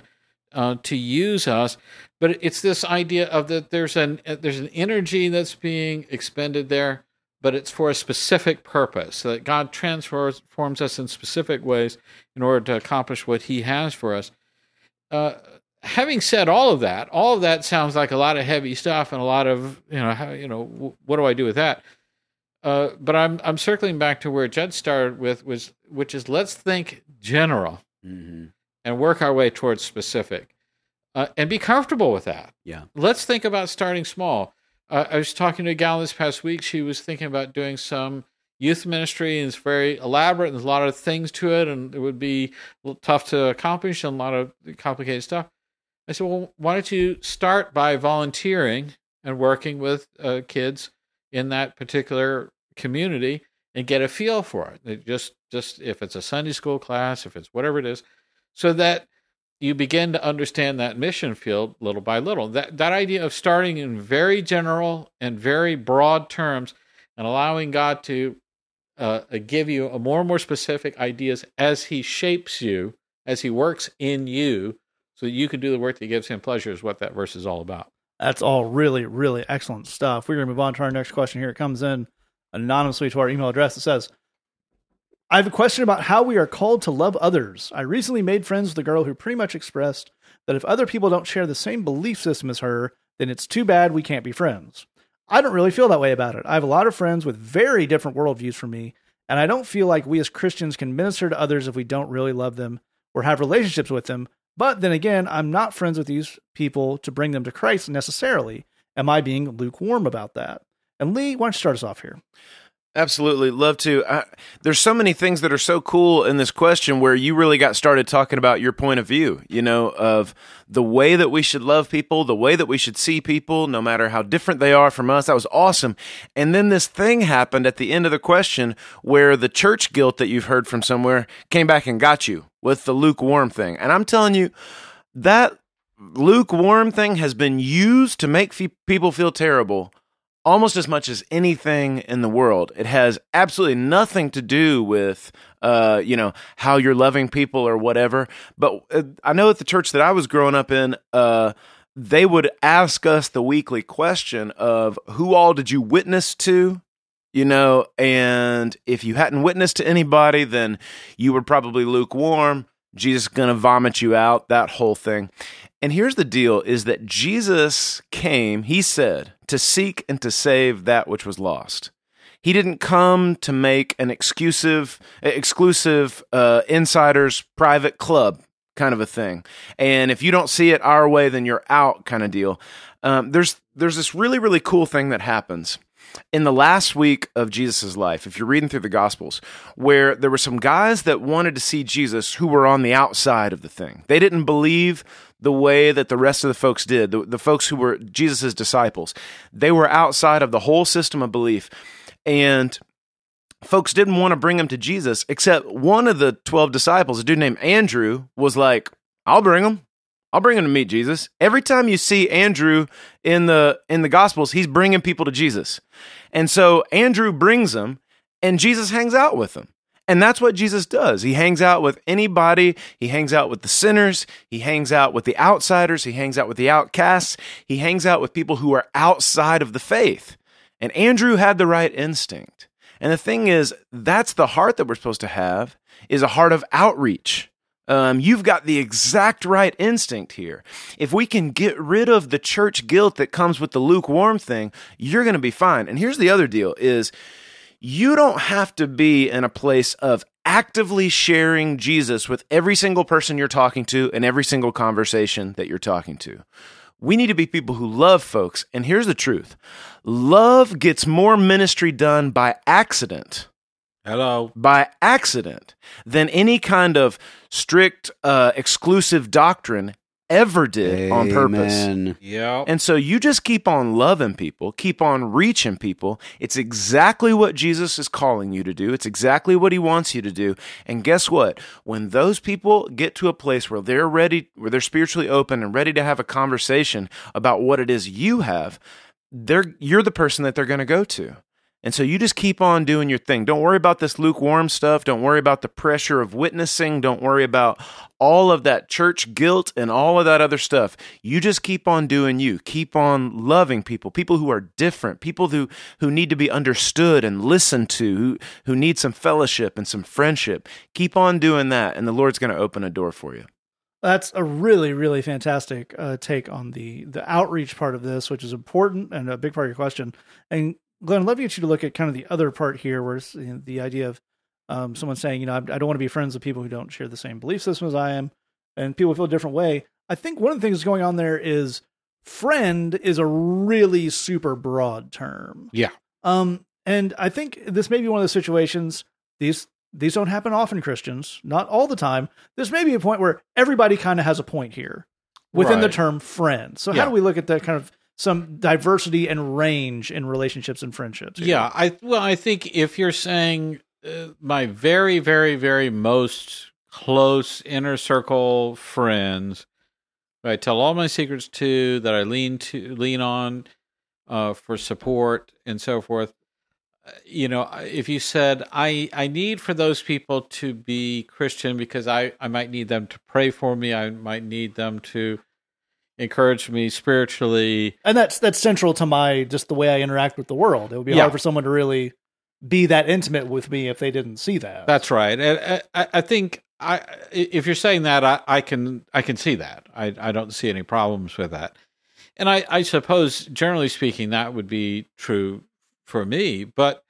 to use us. But it's this idea of that there's an energy that's being expended there, but it's for a specific purpose, so that God transforms us in specific ways in order to accomplish what he has for us. Having said all of that sounds like a lot of heavy stuff and a lot of, what do I do with that? But I'm circling back to where Jed started which is let's think general and work our way towards specific, and be comfortable with that. Yeah. Let's think about starting small. I was talking to a gal this past week. She was thinking about doing some youth ministry, and it's very elaborate, and there's a lot of things to it, and it would be tough to accomplish and a lot of complicated stuff. I said, well, why don't you start by volunteering and working with kids in that particular community and get a feel for it. Just if it's a Sunday school class, if it's whatever it is, so that you begin to understand that mission field little by little. That idea of starting in very general and very broad terms and allowing God to give you a more and more specific ideas as he shapes you, as he works in you, so that you can do the work that gives him pleasure is what that verse is all about. That's all really, really excellent stuff. We're going to move on to our next question here. It comes in anonymously to our email address. It says, I have a question about how we are called to love others. I recently made friends with a girl who pretty much expressed that if other people don't share the same belief system as her, then it's too bad we can't be friends. I don't really feel that way about it. I have a lot of friends with very different worldviews from me, and I don't feel like we as Christians can minister to others if we don't really love them or have relationships with them. But then again, I'm not friends with these people to bring them to Christ necessarily. Am I being lukewarm about that? And Lee, why don't you start us off here? Absolutely. Love to. There's so many things that are so cool in this question where you really got started talking about your point of view, of the way that we should love people, the way that we should see people, no matter how different they are from us. That was awesome. And then this thing happened at the end of the question where the church guilt that you've heard from somewhere came back and got you with the lukewarm thing. And I'm telling you, that lukewarm thing has been used to make people feel terrible almost as much as anything in the world. It has absolutely nothing to do with, how you're loving people or whatever. But I know at the church that I was growing up in, they would ask us the weekly question of who all did you witness to? You know, and if you hadn't witnessed to anybody, then you were probably lukewarm. Jesus is going to vomit you out, that whole thing. And here's the deal, is that Jesus came, he said, to seek and to save that which was lost. He didn't come to make an exclusive insider's private club kind of a thing. And if you don't see it our way, then you're out kind of deal. There's this really, really cool thing that happens in the last week of Jesus' life, if you're reading through the Gospels, where there were some guys that wanted to see Jesus who were on the outside of the thing. They didn't believe the way that the rest of the folks did, the folks who were Jesus' disciples. They were outside of the whole system of belief, and folks didn't want to bring him to Jesus, except one of the 12 disciples, a dude named Andrew, was like, I'll bring him. I'll bring him to meet Jesus. Every time you see Andrew in the Gospels, he's bringing people to Jesus. And so Andrew brings him, and Jesus hangs out with him. And that's what Jesus does. He hangs out with anybody. He hangs out with the sinners. He hangs out with the outsiders. He hangs out with the outcasts. He hangs out with people who are outside of the faith. And Andrew had the right instinct. And the thing is, that's the heart that we're supposed to have, is a heart of outreach. You've got the exact right instinct here. If we can get rid of the church guilt that comes with the lukewarm thing, you're going to be fine. And here's the other deal is you don't have to be in a place of actively sharing Jesus with every single person you're talking to and every single conversation that you're talking to. We need to be people who love folks. And here's the truth. Love gets more ministry done by accident. Hello. By accident than any kind of strict, exclusive doctrine ever did. Amen. On purpose. Yeah. And so you just keep on loving people, keep on reaching people. It's exactly what Jesus is calling you to do. It's exactly what he wants you to do. And guess what? When those people get to a place where they're ready, where they're spiritually open and ready to have a conversation about what it is you have, you're the person that they're going to go to. And so you just keep on doing your thing. Don't worry about this lukewarm stuff. Don't worry about the pressure of witnessing. Don't worry about all of that church guilt and all of that other stuff. You just keep on doing you. Keep on loving people, people who are different, people who need to be understood and listened to, who need some fellowship and some friendship. Keep on doing that, and the Lord's going to open a door for you. That's a really, really fantastic take on the outreach part of this, which is important and a big part of your question. And Glenn, I'd love you to look at kind of the other part here, where it's, you know, the idea of someone saying, you know, I don't want to be friends with people who don't share the same belief system as I am, and people feel a different way. I think one of the things going on there is friend is a really super broad term. Yeah. And I think this may be one of those situations, these don't happen often, Christians, not all the time. This may be a point where everybody kind of has a point here within the term friend. So how do we look at that kind of some diversity and range in relationships and friendships here? Yeah, I think if you're saying my very, very, very most close inner circle friends, I tell all my secrets to, that I lean on for support and so forth. You know, if you said I need for those people to be Christian because I might need them to pray for me, I might need them to encourage me spiritually. And that's central to my, just the way I interact with the world. It would be hard for someone to really be that intimate with me if they didn't see that. That's right. And I think if you're saying that, I can see that. I don't see any problems with that. And I suppose, generally speaking, that would be true for me. But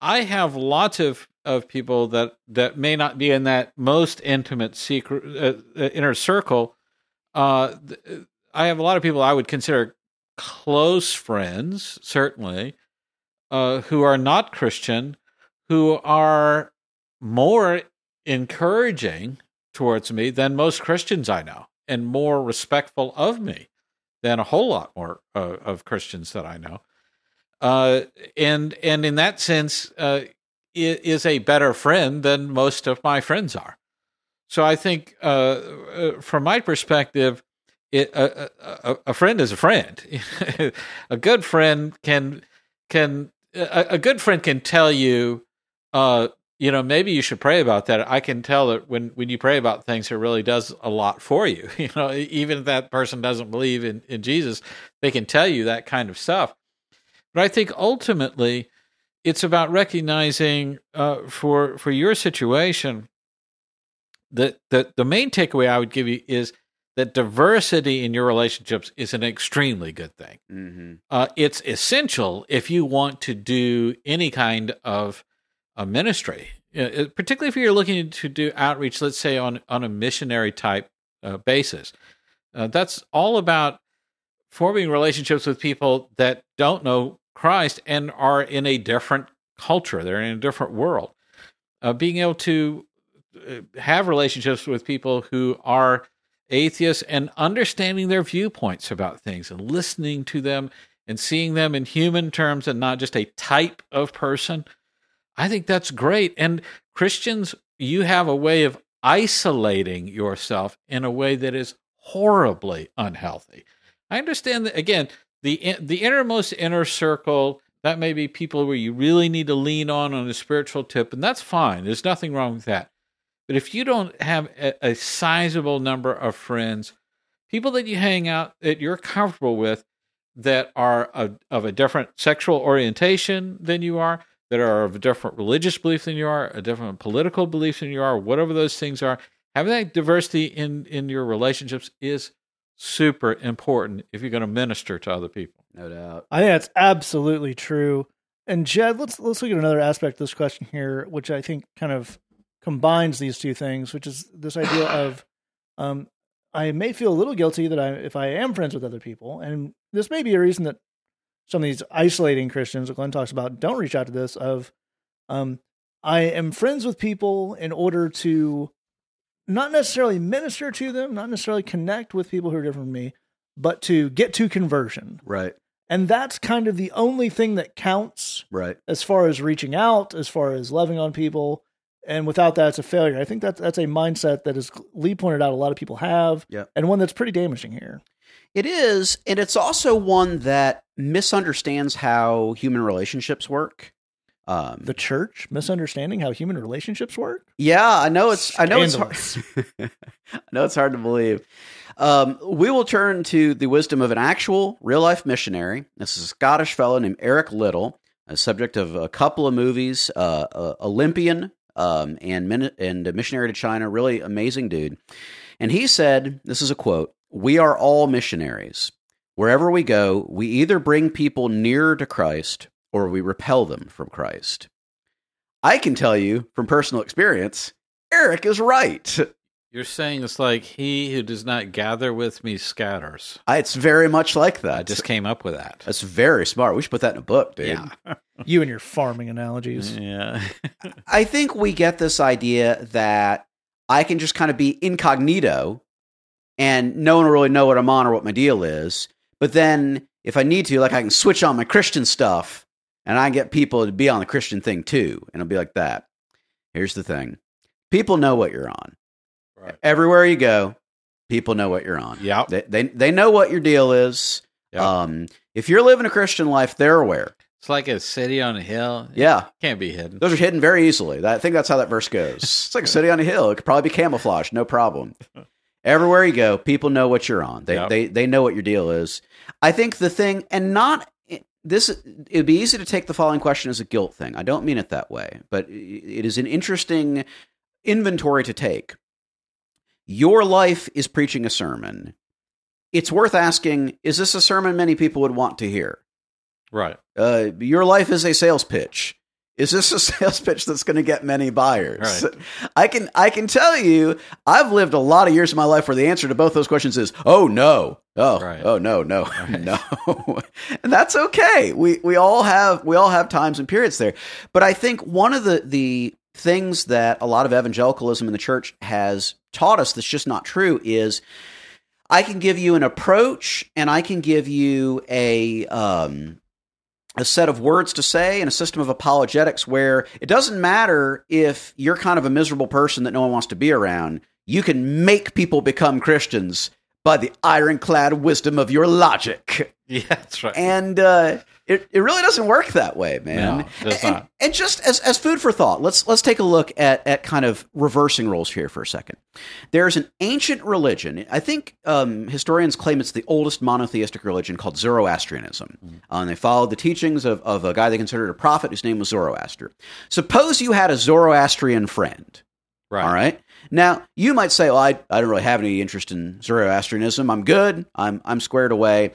I have lots of people that may not be in that most intimate secret inner circle. I have a lot of people I would consider close friends, certainly, who are not Christian, who are more encouraging towards me than most Christians I know, and more respectful of me than a whole lot more of Christians that I know. And in that sense, it is a better friend than most of my friends are. So I think, from my perspective, a friend is a friend. A good friend can tell you you know, maybe you should pray about that. I can tell that when you pray about things, it really does a lot for you. You know, even if that person doesn't believe in Jesus, they can tell you that kind of stuff. But I think ultimately, it's about recognizing for your situation that the main takeaway I would give you is that diversity in your relationships is an extremely good thing. Mm-hmm. It's essential if you want to do any kind of a ministry, particularly if you're looking to do outreach, let's say on a missionary type basis. That's all about forming relationships with people that don't know Christ and are in a different culture. They're in a different world. Being able to have relationships with people who are atheists and understanding their viewpoints about things and listening to them and seeing them in human terms and not just a type of person, I think that's great. And Christians, you have a way of isolating yourself in a way that is horribly unhealthy. I understand that, again, the innermost inner circle, that may be people where you really need to lean on a spiritual tip, and that's fine. There's nothing wrong with that. But if you don't have a sizable number of friends, people that you hang out, that you're comfortable with, that are of a different sexual orientation than you are, that are of a different religious belief than you are, a different political belief than you are, whatever those things are, having that diversity in your relationships is super important if you're going to minister to other people. No doubt. I think that's absolutely true. And Jed, let's look at another aspect of this question here, which I think kind of combines these two things, which is this idea of I may feel a little guilty that if I am friends with other people, and this may be a reason that some of these isolating Christians that Glenn talks about don't reach out to this, of I am friends with people in order to not necessarily minister to them, not necessarily connect with people who are different from me, but to get to conversion. Right. And that's kind of the only thing that counts, right, as far as reaching out, as far as loving on people. And without that, it's a failure. I think that's a mindset that, as Lee pointed out, a lot of people have, yep, and one that's pretty damaging here. It is, and it's also one that misunderstands how human relationships work. The church misunderstanding how human relationships work? Yeah, I know it's hard. I know it's hard to believe. We will turn to the wisdom of an actual real-life missionary. This is a Scottish fellow named Eric Liddell, a subject of a couple of movies, Olympian and a missionary to China, really amazing dude. And he said, this is a quote, "We are all missionaries. Wherever we go, we either bring people nearer to Christ or we repel them from Christ." I can tell you from personal experience, Eric is right. You're saying it's like, he who does not gather with me scatters. It's very much like that. I just came up with that. That's very smart. We should put that in a book, dude. Yeah. You and your farming analogies. Yeah. I think we get this idea that I can just kind of be incognito and no one will really know what I'm on or what my deal is. But then if I need to, like, I can switch on my Christian stuff, and I get people to be on the Christian thing too, and it'll be like that. Here's the thing. People know what you're on. Right. Everywhere you go, people know what you're on. Yep. They know what your deal is. Yep. If you're living a Christian life, they're aware. It's like a city on a hill. Yeah. It can't be hidden. Those are hidden very easily. I think that's how that verse goes. It's like a city on a hill. It could probably be camouflaged, no problem. Everywhere you go, people know what you're on. They know what your deal is. I think the thing, and not... This, it'd be easy to take the following question as a guilt thing. I don't mean it that way, but it is an interesting inventory to take. Your life is preaching a sermon. It's worth asking, is this a sermon many people would want to hear? Right. Your life is a sales pitch. Is this a sales pitch that's going to get many buyers? Right. I can tell you, I've lived a lot of years of my life where the answer to both those questions is, oh, no. Oh, right. Oh, no, right. No. And that's okay. We all have times and periods there. But I think one of the things that a lot of evangelicalism in the church has taught us that's just not true is I can give you an approach and I can give you a set of words to say and a system of apologetics where it doesn't matter if you're kind of a miserable person that no one wants to be around. You can make people become Christians by the ironclad wisdom of your logic. Yeah, that's right. And it really doesn't work that way, man. No, it does not. And just as food for thought, let's take a look at kind of reversing roles here for a second. There's an ancient religion. I think historians claim it's the oldest monotheistic religion, called Zoroastrianism. Mm-hmm. And they followed the teachings of a guy they considered a prophet whose name was Zoroaster. Suppose you had a Zoroastrian friend. Right. All right. Now, you might say, well, I don't really have any interest in Zoroastrianism. I'm good. I'm squared away.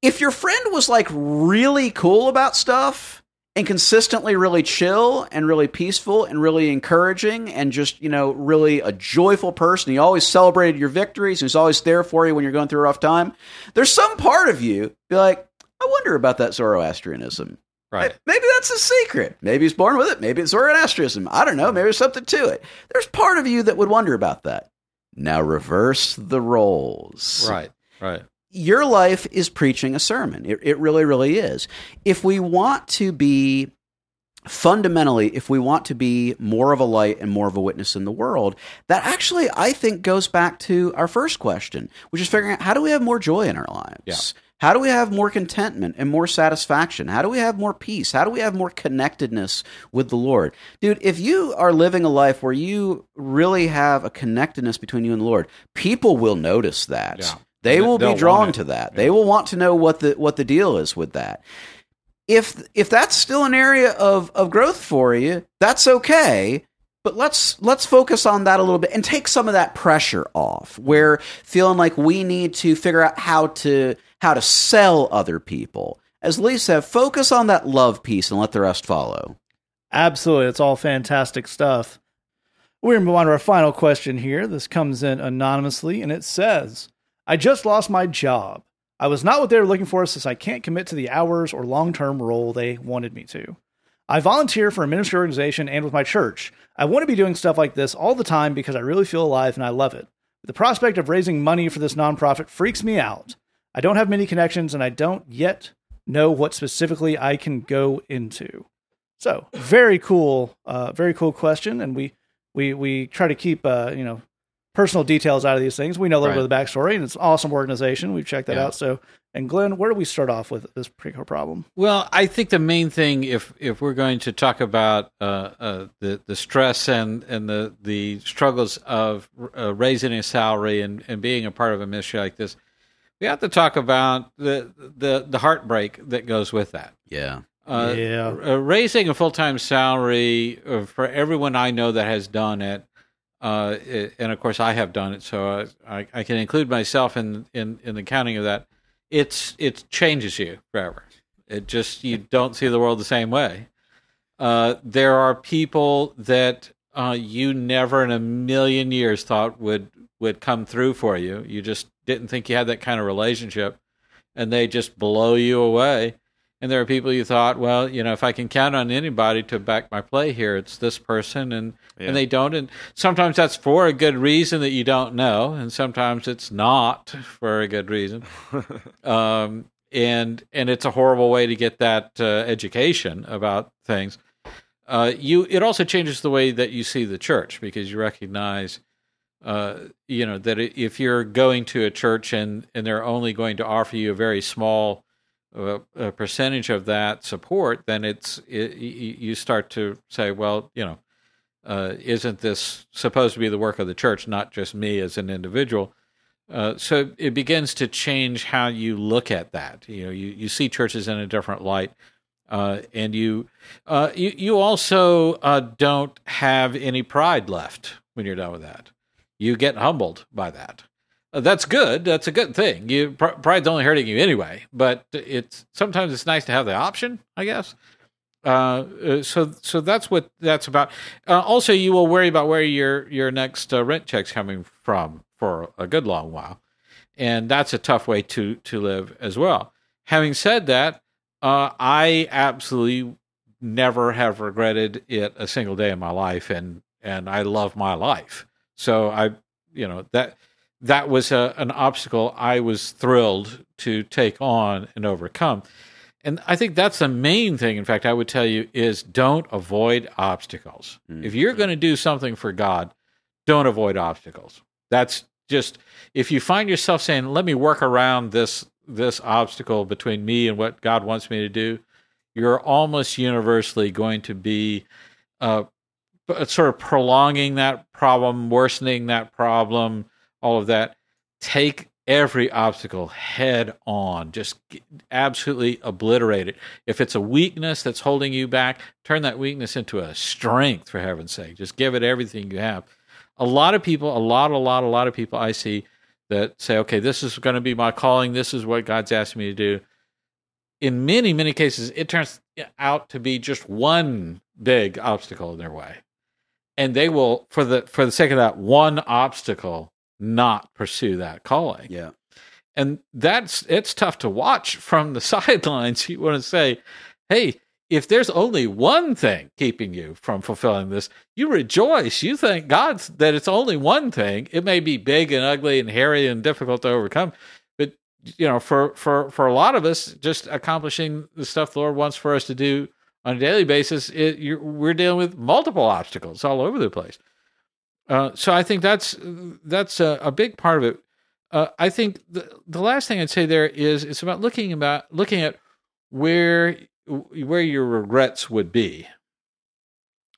If your friend was like really cool about stuff and consistently really chill and really peaceful and really encouraging and just, you know, really a joyful person, he always celebrated your victories and he's always there for you when you're going through a rough time, there's some part of you be like, I wonder about that Zoroastrianism. Right. Maybe that's a secret. Maybe he's born with it. Maybe it's Zoroastrianism. I don't know. Maybe there's something to it. There's part of you that would wonder about that. Now reverse the roles. Right, right. Your life is preaching a sermon. It really, really is. If we want to be, fundamentally, if we want to be more of a light and more of a witness in the world, that actually, I think, goes back to our first question, which is figuring out, how do we have more joy in our lives? Yeah. How do we have more contentment and more satisfaction? How do we have more peace? How do we have more connectedness with the Lord? Dude, if you are living a life where you really have a connectedness between you and the Lord, people will notice that. Yeah. They will be drawn to that. Yeah. They will want to know what the deal is with that. If that's still an area of growth for you, that's okay. But let's focus on that a little bit and take some of that pressure off. We're feeling like we need to figure out how to sell other people. As Lee said, focus on that love piece and let the rest follow. Absolutely. It's all fantastic stuff. We're going to move on to our final question here. This comes in anonymously, and it says, I just lost my job. I was not what they were looking for since I can't commit to the hours or long-term role they wanted me to. I volunteer for a ministry organization and with my church. I want to be doing stuff like this all the time because I really feel alive and I love it. The prospect of raising money for this nonprofit freaks me out. I don't have many connections and I don't yet know what specifically I can go into. So very cool question. And we try to keep, personal details out of these things. We know a little bit of the backstory, and it's an awesome organization. We've checked that out. So, and Glenn, where do we start off with this particular problem? Well, I think the main thing, if we're going to talk about the stress and the struggles of raising a salary and being a part of a ministry like this, we have to talk about the heartbreak that goes with that. Yeah. Raising a full-time salary for everyone I know that has done it, and of course I have done it, so I can include myself in the counting of that. It changes you forever. You don't see the world the same way. There are people that you never in a million years thought would come through for you. You just didn't think you had that kind of relationship, and they just blow you away. And there are people you thought, well, you know, if I can count on anybody to back my play here, it's this person, and they don't. And sometimes that's for a good reason that you don't know, and sometimes it's not for a good reason. And it's a horrible way to get that education about things. It also changes the way that you see the church, because you recognize, that if you're going to a church and they're only going to offer you a very small a percentage of that support, then you start to say, well, isn't this supposed to be the work of the church, not just me as an individual? So it begins to change how you look at that. You see churches in a different light, and you also don't have any pride left when you're done with that. You get humbled by that. That's good. That's a good thing. Pride's only hurting you anyway, but sometimes it's nice to have the option, I guess. So that's what that's about. Also, you will worry about where your next rent check's coming from for a good long while, and that's a tough way to live as well. Having said that, I absolutely never have regretted it a single day in my life, and I love my life. So that was an obstacle I was thrilled to take on and overcome. And I think that's the main thing, in fact, I would tell you, is don't avoid obstacles. Mm-hmm. If you're going to do something for God, don't avoid obstacles. That's just if you find yourself saying, let me work around this obstacle between me and what God wants me to do, you're almost universally going to be sort of prolonging that problem, worsening that problem, all of that. Take every obstacle head on. Just absolutely obliterate it. If it's a weakness that's holding you back, turn that weakness into a strength, for heaven's sake. Just give it everything you have. A lot of people, a lot of people I see that say, okay, this is going to be my calling. This is what God's asked me to do. In many, many cases, it turns out to be just one big obstacle in their way. And they will, for the sake of that one obstacle, not pursue that calling. Yeah. And it's tough to watch from the sidelines. You want to say, hey, if there's only one thing keeping you from fulfilling this, you rejoice. You thank God that it's only one thing. It may be big and ugly and hairy and difficult to overcome, but you know, for a lot of us, just accomplishing the stuff the Lord wants for us to do on a daily basis, we're dealing with multiple obstacles all over the place. So I think that's a big part of it. I think the last thing I'd say there is it's about looking at where your regrets would be.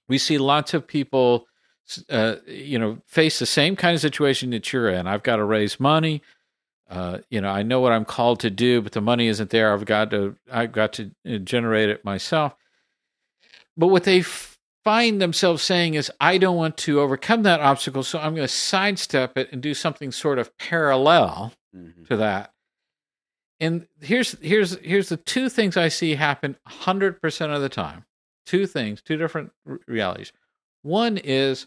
We see lots of people, face the same kind of situation that you're in. I've got to raise money. I know what I'm called to do, but the money isn't there. I've got to generate it myself. But what they find themselves saying is, I don't want to overcome that obstacle, so I'm going to sidestep it and do something sort of parallel to that. And here's the two things I see happen 100% of the time. Two different realities. One is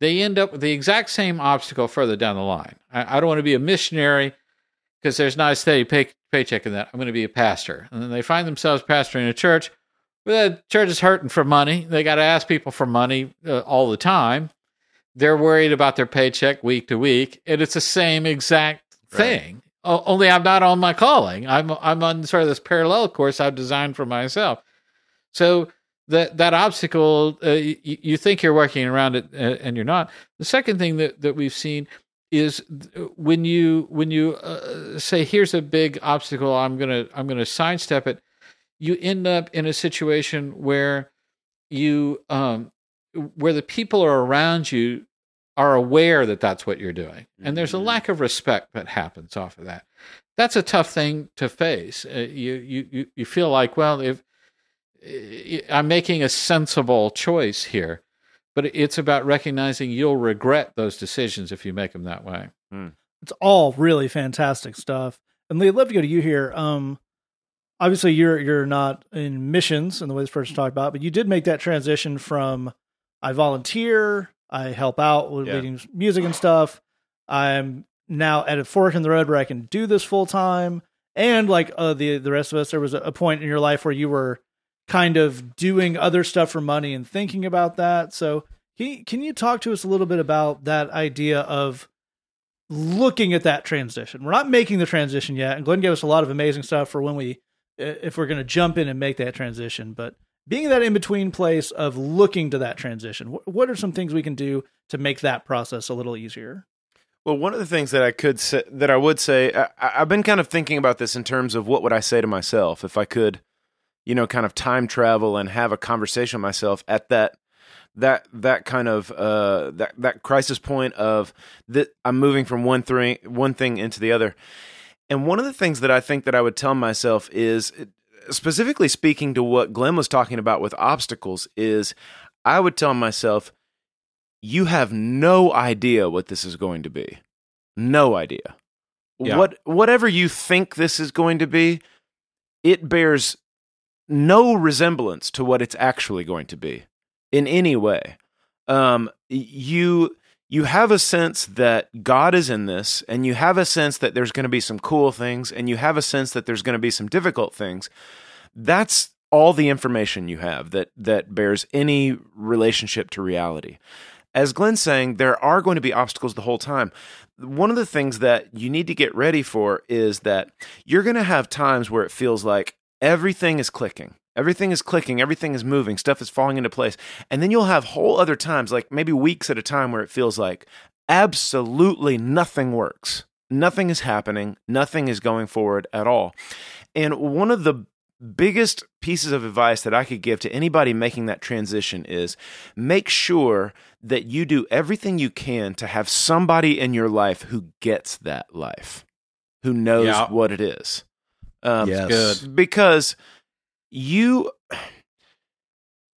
they end up with the exact same obstacle further down the line. I don't want to be a missionary because there's not a steady paycheck in that. I'm going to be a pastor. And then they find themselves pastoring a church. Well, the church is hurting for money. They got to ask people for money all the time. They're worried about their paycheck week to week, and it's the same exact thing. Right. Only I'm not on my calling. I'm on sort of this parallel course I've designed for myself. So that obstacle, you think you're working around it, and you're not. The second thing that we've seen is when you say, "Here's a big obstacle. I'm gonna sidestep it." You end up in a situation where where the people are around you are aware that that's what you're doing, and there's a lack of respect that happens off of that. That's a tough thing to face. You feel like, well, if I'm making a sensible choice here, but it's about recognizing you'll regret those decisions if you make them that way. Mm. It's all really fantastic stuff, and Lee, I'd love to go to you here. Obviously, you're not in missions in the way this person talked about, but you did make that transition from I volunteer, I help out with leading music and stuff. I'm now at a fork in the road where I can do this full time. And like the rest of us, there was a point in your life where you were kind of doing other stuff for money and thinking about that. So can you talk to us a little bit about that idea of looking at that transition? We're not making the transition yet. And Glenn gave us a lot of amazing stuff for if we're going to jump in and make that transition, but being in that in-between place of looking to that transition, what are some things we can do to make that process a little easier? Well, one of the things that I would say, I've been kind of thinking about this in terms of what would I say to myself if I could, kind of time travel and have a conversation with myself at that kind of crisis point of that I'm moving from one thing into the other. And one of the things that I think that I would tell myself is, specifically speaking to what Glenn was talking about with obstacles, is I would tell myself, you have no idea what this is going to be. No idea. Yeah. Whatever you think this is going to be, it bears no resemblance to what it's actually going to be in any way. You have a sense that God is in this, and you have a sense that there's going to be some cool things, and you have a sense that there's going to be some difficult things. That's all the information you have that bears any relationship to reality. As Glenn's saying, there are going to be obstacles the whole time. One of the things that you need to get ready for is that you're going to have times where it feels like everything is clicking. Everything is clicking, everything is moving, stuff is falling into place. And then you'll have whole other times, like maybe weeks at a time, where it feels like absolutely nothing works. Nothing is happening. Nothing is going forward at all. And one of the biggest pieces of advice that I could give to anybody making that transition is make sure that you do everything you can to have somebody in your life who gets that life, who knows what it is. Yes. Because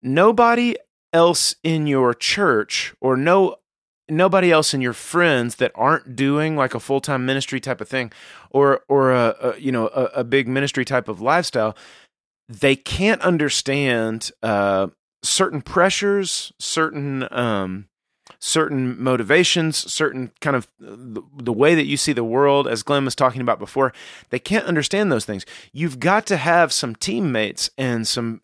nobody else in your church or nobody else in your friends that aren't doing like a full-time ministry type of thing or a big ministry type of lifestyle, they can't understand certain pressures, certain motivations, certain kind of the way that you see the world, as Glenn was talking about before. They can't understand those things. You've got to have some teammates and some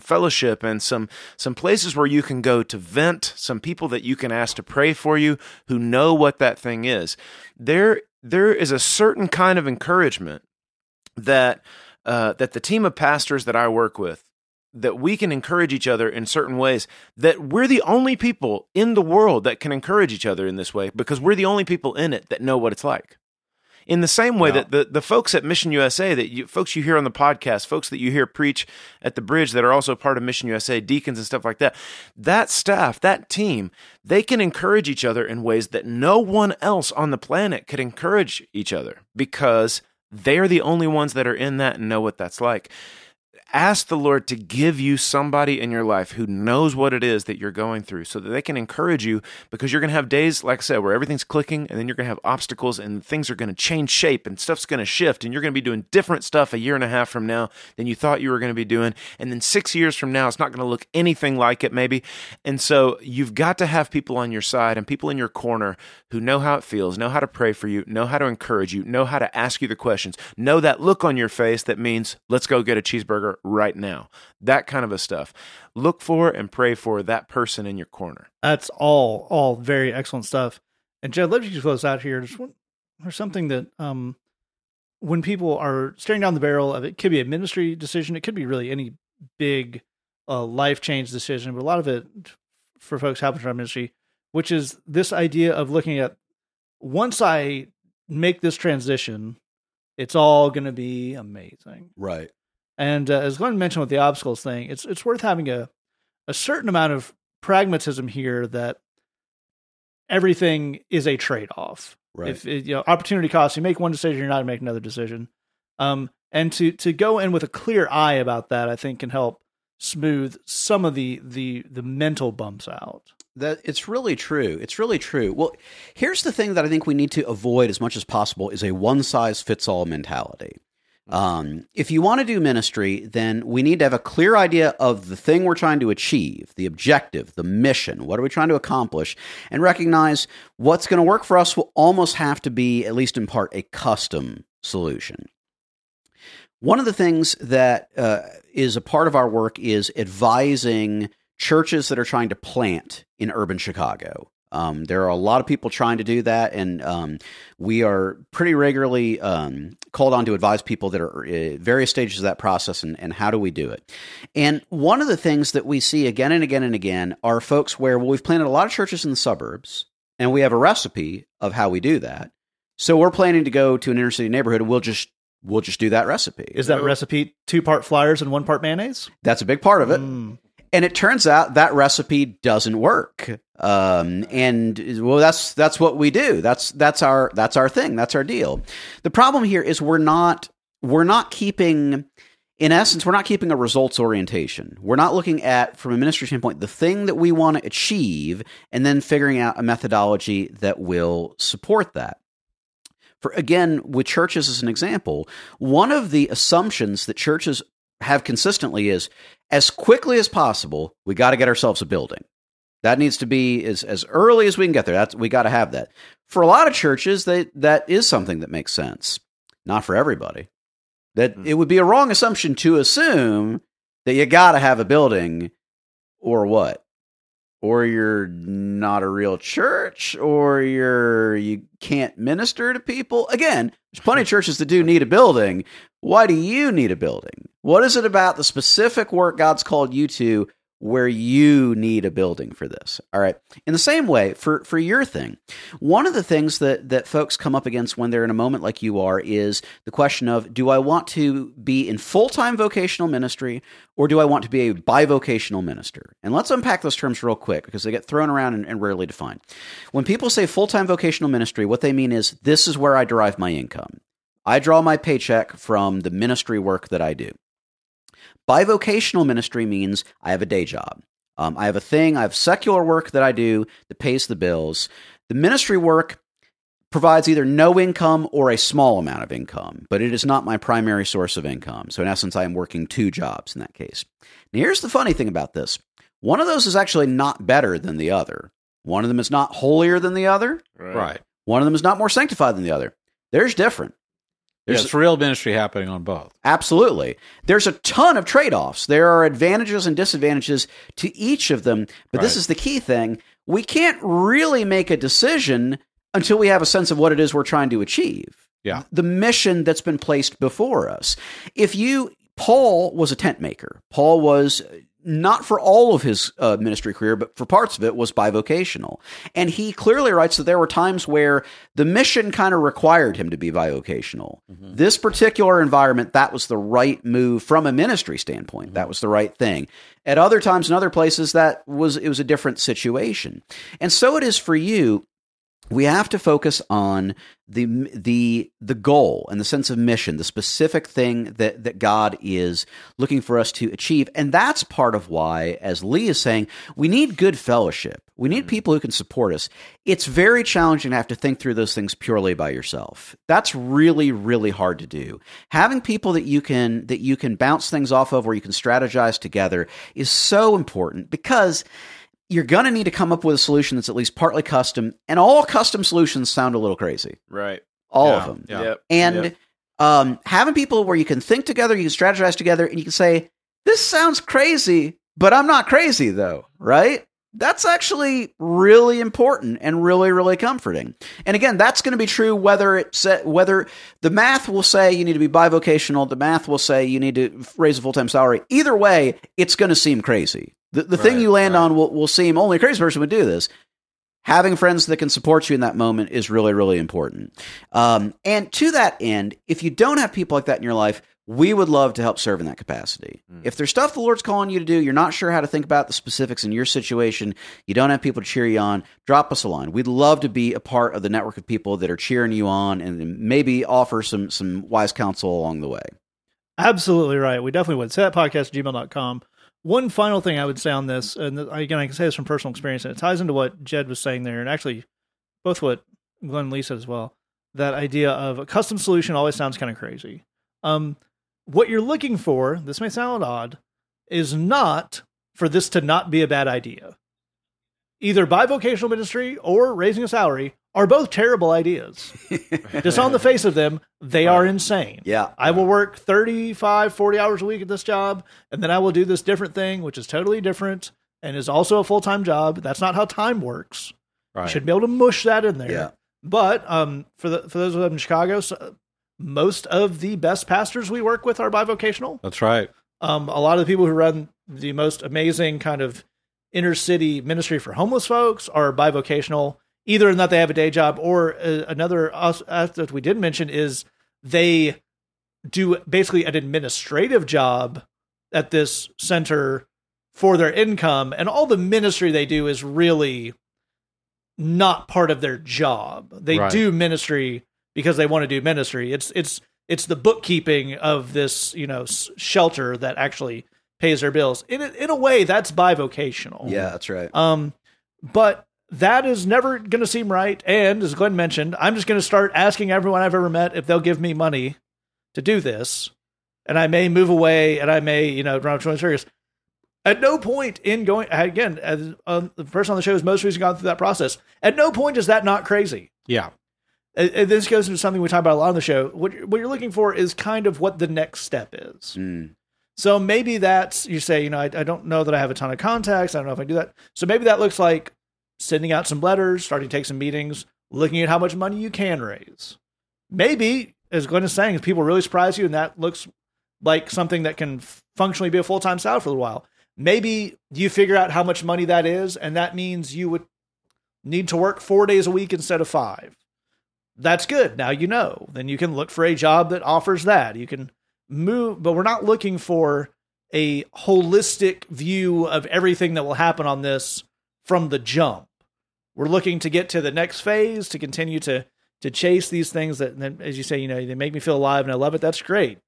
fellowship and some places where you can go to vent, some people that you can ask to pray for you who know what that thing is. There is a certain kind of encouragement that the team of pastors that I work with, that we can encourage each other in certain ways, that we're the only people in the world that can encourage each other in this way because we're the only people in it that know what it's like. In the same way that the folks at Mission USA, folks you hear on the podcast, folks that you hear preach at the Bridge that are also part of Mission USA, deacons and stuff like that, that staff, that team, they can encourage each other in ways that no one else on the planet could encourage each other because they're the only ones that are in that and know what that's like. Ask the Lord to give you somebody in your life who knows what it is that you're going through so that they can encourage you, because you're going to have days, like I said, where everything's clicking, and then you're going to have obstacles and things are going to change shape and stuff's going to shift and you're going to be doing different stuff 1.5 years from now than you thought you were going to be doing. And then 6 years from now, it's not going to look anything like it maybe. And so you've got to have people on your side and people in your corner who know how it feels, know how to pray for you, know how to encourage you, know how to ask you the questions, know that look on your face that means, let's go get a cheeseburger right now. That kind of a stuff. Look for and pray for that person in your corner. That's all very excellent stuff. And Jed, let me just close out here. There's something that when people are staring down the barrel of, it could be a ministry decision, it could be really any big life change decision, but a lot of it for folks happens around ministry, which is this idea of looking at, once I make this transition, it's all going to be amazing. Right. And as Glenn mentioned with the obstacles thing, it's worth having a certain amount of pragmatism here that everything is a trade-off. Right. If opportunity costs, you make one decision, you're not going to make another decision. And to go in with a clear eye about that, I think, can help smooth some of the mental bumps out. That it's really true. It's really true. Well, here's the thing that I think we need to avoid as much as possible is a one-size-fits-all mentality. If you want to do ministry, then we need to have a clear idea of the thing we're trying to achieve, the objective, the mission, what are we trying to accomplish, and recognize what's going to work for us will almost have to be, at least in part, a custom solution. One of the things that is a part of our work is advising churches that are trying to plant in urban Chicago. There are a lot of people trying to do that, and we are pretty regularly called on to advise people that are at various stages of that process and how do we do it. And one of the things that we see again and again and again are folks where, well, we've planted a lot of churches in the suburbs, and we have a recipe of how we do that. So we're planning to go to an inner city neighborhood, and we'll just do that recipe. Is that recipe 2-part flyers and 1-part mayonnaise? That's a big part of it. Mm. And it turns out that recipe doesn't work. That's what we do. That's our thing. That's our deal. The problem here is we're not keeping a results orientation. We're not looking at, from a ministry standpoint, the thing that we want to achieve and then figuring out a methodology that will support that. For again, with churches as an example, one of the assumptions that churches have consistently is, as quickly as possible, we got to get ourselves a building. That needs to be as early as we can get there. We got to have that. For a lot of churches, that is something that makes sense. Not for everybody. That it would be a wrong assumption to assume that you got to have a building, or what? Or you're not a real church, or you can't minister to people. Again, there's plenty of churches that do need a building. Why do you need a building? What is it about the specific work God's called you to? where you need a building for this. All right. In the same way, for your thing, one of the things that folks come up against when they're in a moment like you are is the question of, do I want to be in full-time vocational ministry or do I want to be a bivocational minister? And let's unpack those terms real quick because they get thrown around and rarely defined. When people say full-time vocational ministry, what they mean is this is where I derive my income. I draw my paycheck from the ministry work that I do. Bivocational ministry means I have a day job. I have a thing, I have secular work that I do that pays the bills. The ministry work provides either no income or a small amount of income, but it is not my primary source of income. So in essence, I am working two jobs in that case. Now, here's the funny thing about this. One of those is actually not better than the other. One of them is not holier than the other. Right. One of them is not more sanctified than the other. There's different. There's real ministry happening on both. Absolutely. There's a ton of trade-offs. There are advantages and disadvantages to each of them, but this is the key thing. We can't really make a decision until we have a sense of what it is we're trying to achieve. Yeah. The mission that's been placed before us. Paul was a tent maker. Paul was not for all of his ministry career, but for parts of it was bivocational. And he clearly writes that there were times where the mission kind of required him to be bivocational. Mm-hmm. This particular environment, that was the right move from a ministry standpoint. Mm-hmm. That was the right thing. At other times in other places, it was a different situation. And so it is for you. We have to focus on the goal and the sense of mission, the specific thing that God is looking for us to achieve. And that's part of why, as Lee is saying, we need good fellowship. We need people who can support us. It's very challenging to have to think through those things purely by yourself. That's really, really hard to do. Having people that you can bounce things off of, where you can strategize together, is so important because you're going to need to come up with a solution that's at least partly custom, and all custom solutions sound a little crazy. Right. All of them. Yeah. Yep. And having people where you can think together, you can strategize together, and you can say, this sounds crazy, but I'm not crazy though, right? That's actually really important and really, really comforting. And again, that's going to be true whether the math will say you need to be bivocational, the math will say you need to raise a full-time salary. Either way, it's going to seem crazy. The thing you land on will seem, only a crazy person would do this. Having friends that can support you in that moment is really, really important. And to that end, if you don't have people like that in your life, we would love to help serve in that capacity. Mm. If there's stuff the Lord's calling you to do, you're not sure how to think about the specifics in your situation, you don't have people to cheer you on, drop us a line. We'd love to be a part of the network of people that are cheering you on and maybe offer some wise counsel along the way. Absolutely right. We definitely would. Say that podcast at gmail.com. One final thing I would say on this, and again, I can say this from personal experience, and it ties into what Jed was saying there, and actually both what Glenn and Lee said as well, that idea of a custom solution always sounds kind of crazy. What you're looking for, this may sound odd, is not for this to not be a bad idea. Either bivocational ministry or raising a salary are both terrible ideas. Just on the face of them, they are insane. Yeah. I will work 35, 40 hours a week at this job, and then I will do this different thing, which is totally different and is also a full-time job. That's not how time works. Right. You should be able to mush that in there. Yeah. But for those of us in Chicago, most of the best pastors we work with are bivocational. That's right. A lot of the people who run the most amazing kind of inner-city ministry for homeless folks are bivocational, either in that they have a day job, or another aspect we didn't mention is they do basically an administrative job at this center for their income, and all the ministry they do is really not part of their job. They do ministry because they want to do ministry. It's the bookkeeping of this shelter that actually pays their bills. In a way, that's bivocational. Yeah, that's right. But that is never going to seem right, and as Glenn mentioned, I'm just going to start asking everyone I've ever met if they'll give me money to do this, and I may move away, and I may, run to serious. At no point in going, again, as the person on the show who's most recently gone through that process, at no point is that not crazy. Yeah. And this goes into something we talk about a lot on the show. What you're looking for is kind of what the next step is. Mm. So maybe that's, you say, I don't know that I have a ton of contacts, I don't know if I do that. So maybe that looks like sending out some letters, starting to take some meetings, looking at how much money you can raise. Maybe, as Glenn is saying, people really surprise you, and that looks like something that can functionally be a full-time salary for a while. Maybe you figure out how much money that is, and that means you would need to work 4 days a week instead of 5. That's good. Now you know. Then you can look for a job that offers that. You can move, but we're not looking for a holistic view of everything that will happen on this from the jump. We're looking to get to the next phase, to continue to chase these things that, as you say, you know, they make me feel alive and I love it. That's great.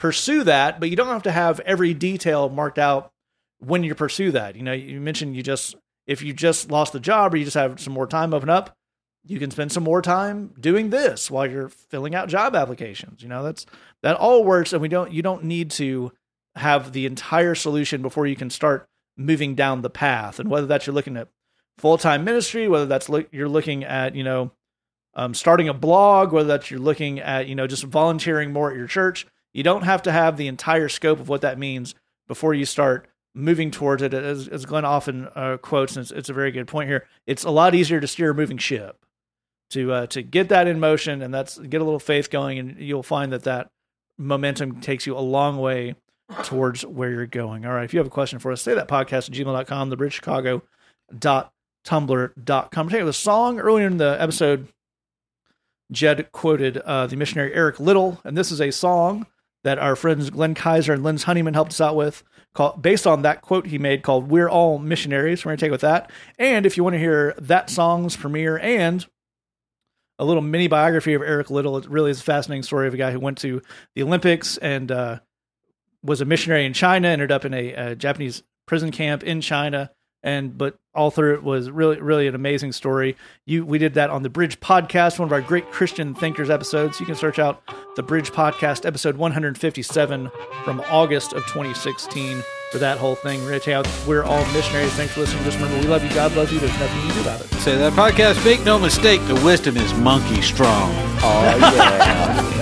Pursue that, but you don't have to have every detail marked out when you pursue that. You know, you mentioned if you just lost the job or you just have some more time open up, you can spend some more time doing this while you're filling out job applications. You know, that all works, and you don't need to have the entire solution before you can start moving down the path. And whether that's you're looking at full-time ministry, whether that's you're looking at, you know, starting a blog, whether that's you're looking at, you know, just volunteering more at your church, you don't have to have the entire scope of what that means before you start moving towards it. As Glenn often quotes, and it's a very good point here, it's a lot easier to steer a moving ship, to get that in motion, and that's get a little faith going, and you'll find that momentum takes you a long way towards where you're going. All right, if you have a question for us, say that podcast at gmail.com, thebridgechicago.tumblr.com. Take the song earlier in the episode. Jed quoted the missionary Eric Liddell, and this is a song that our friends Glenn Kaiser and Lenz Honeyman helped us out with, based on that quote he made, called "We're All Missionaries." We're going to take with that. And if you want to hear that song's premiere and a little mini biography of Eric Liddell, it really is a fascinating story of a guy who went to the Olympics and was a missionary in China, ended up in a Japanese prison camp in China, but all through it was really, really an amazing story. We did that on the Bridge Podcast, one of our great Christian thinkers episodes. You can search out the Bridge Podcast, episode 157 from August of 2016 for that whole thing. We're out. We're all missionaries. Thanks for listening. Just remember, we love you. God loves you. There's nothing you can do about it. Say that podcast. Make no mistake, the wisdom is monkey strong. Oh, yeah.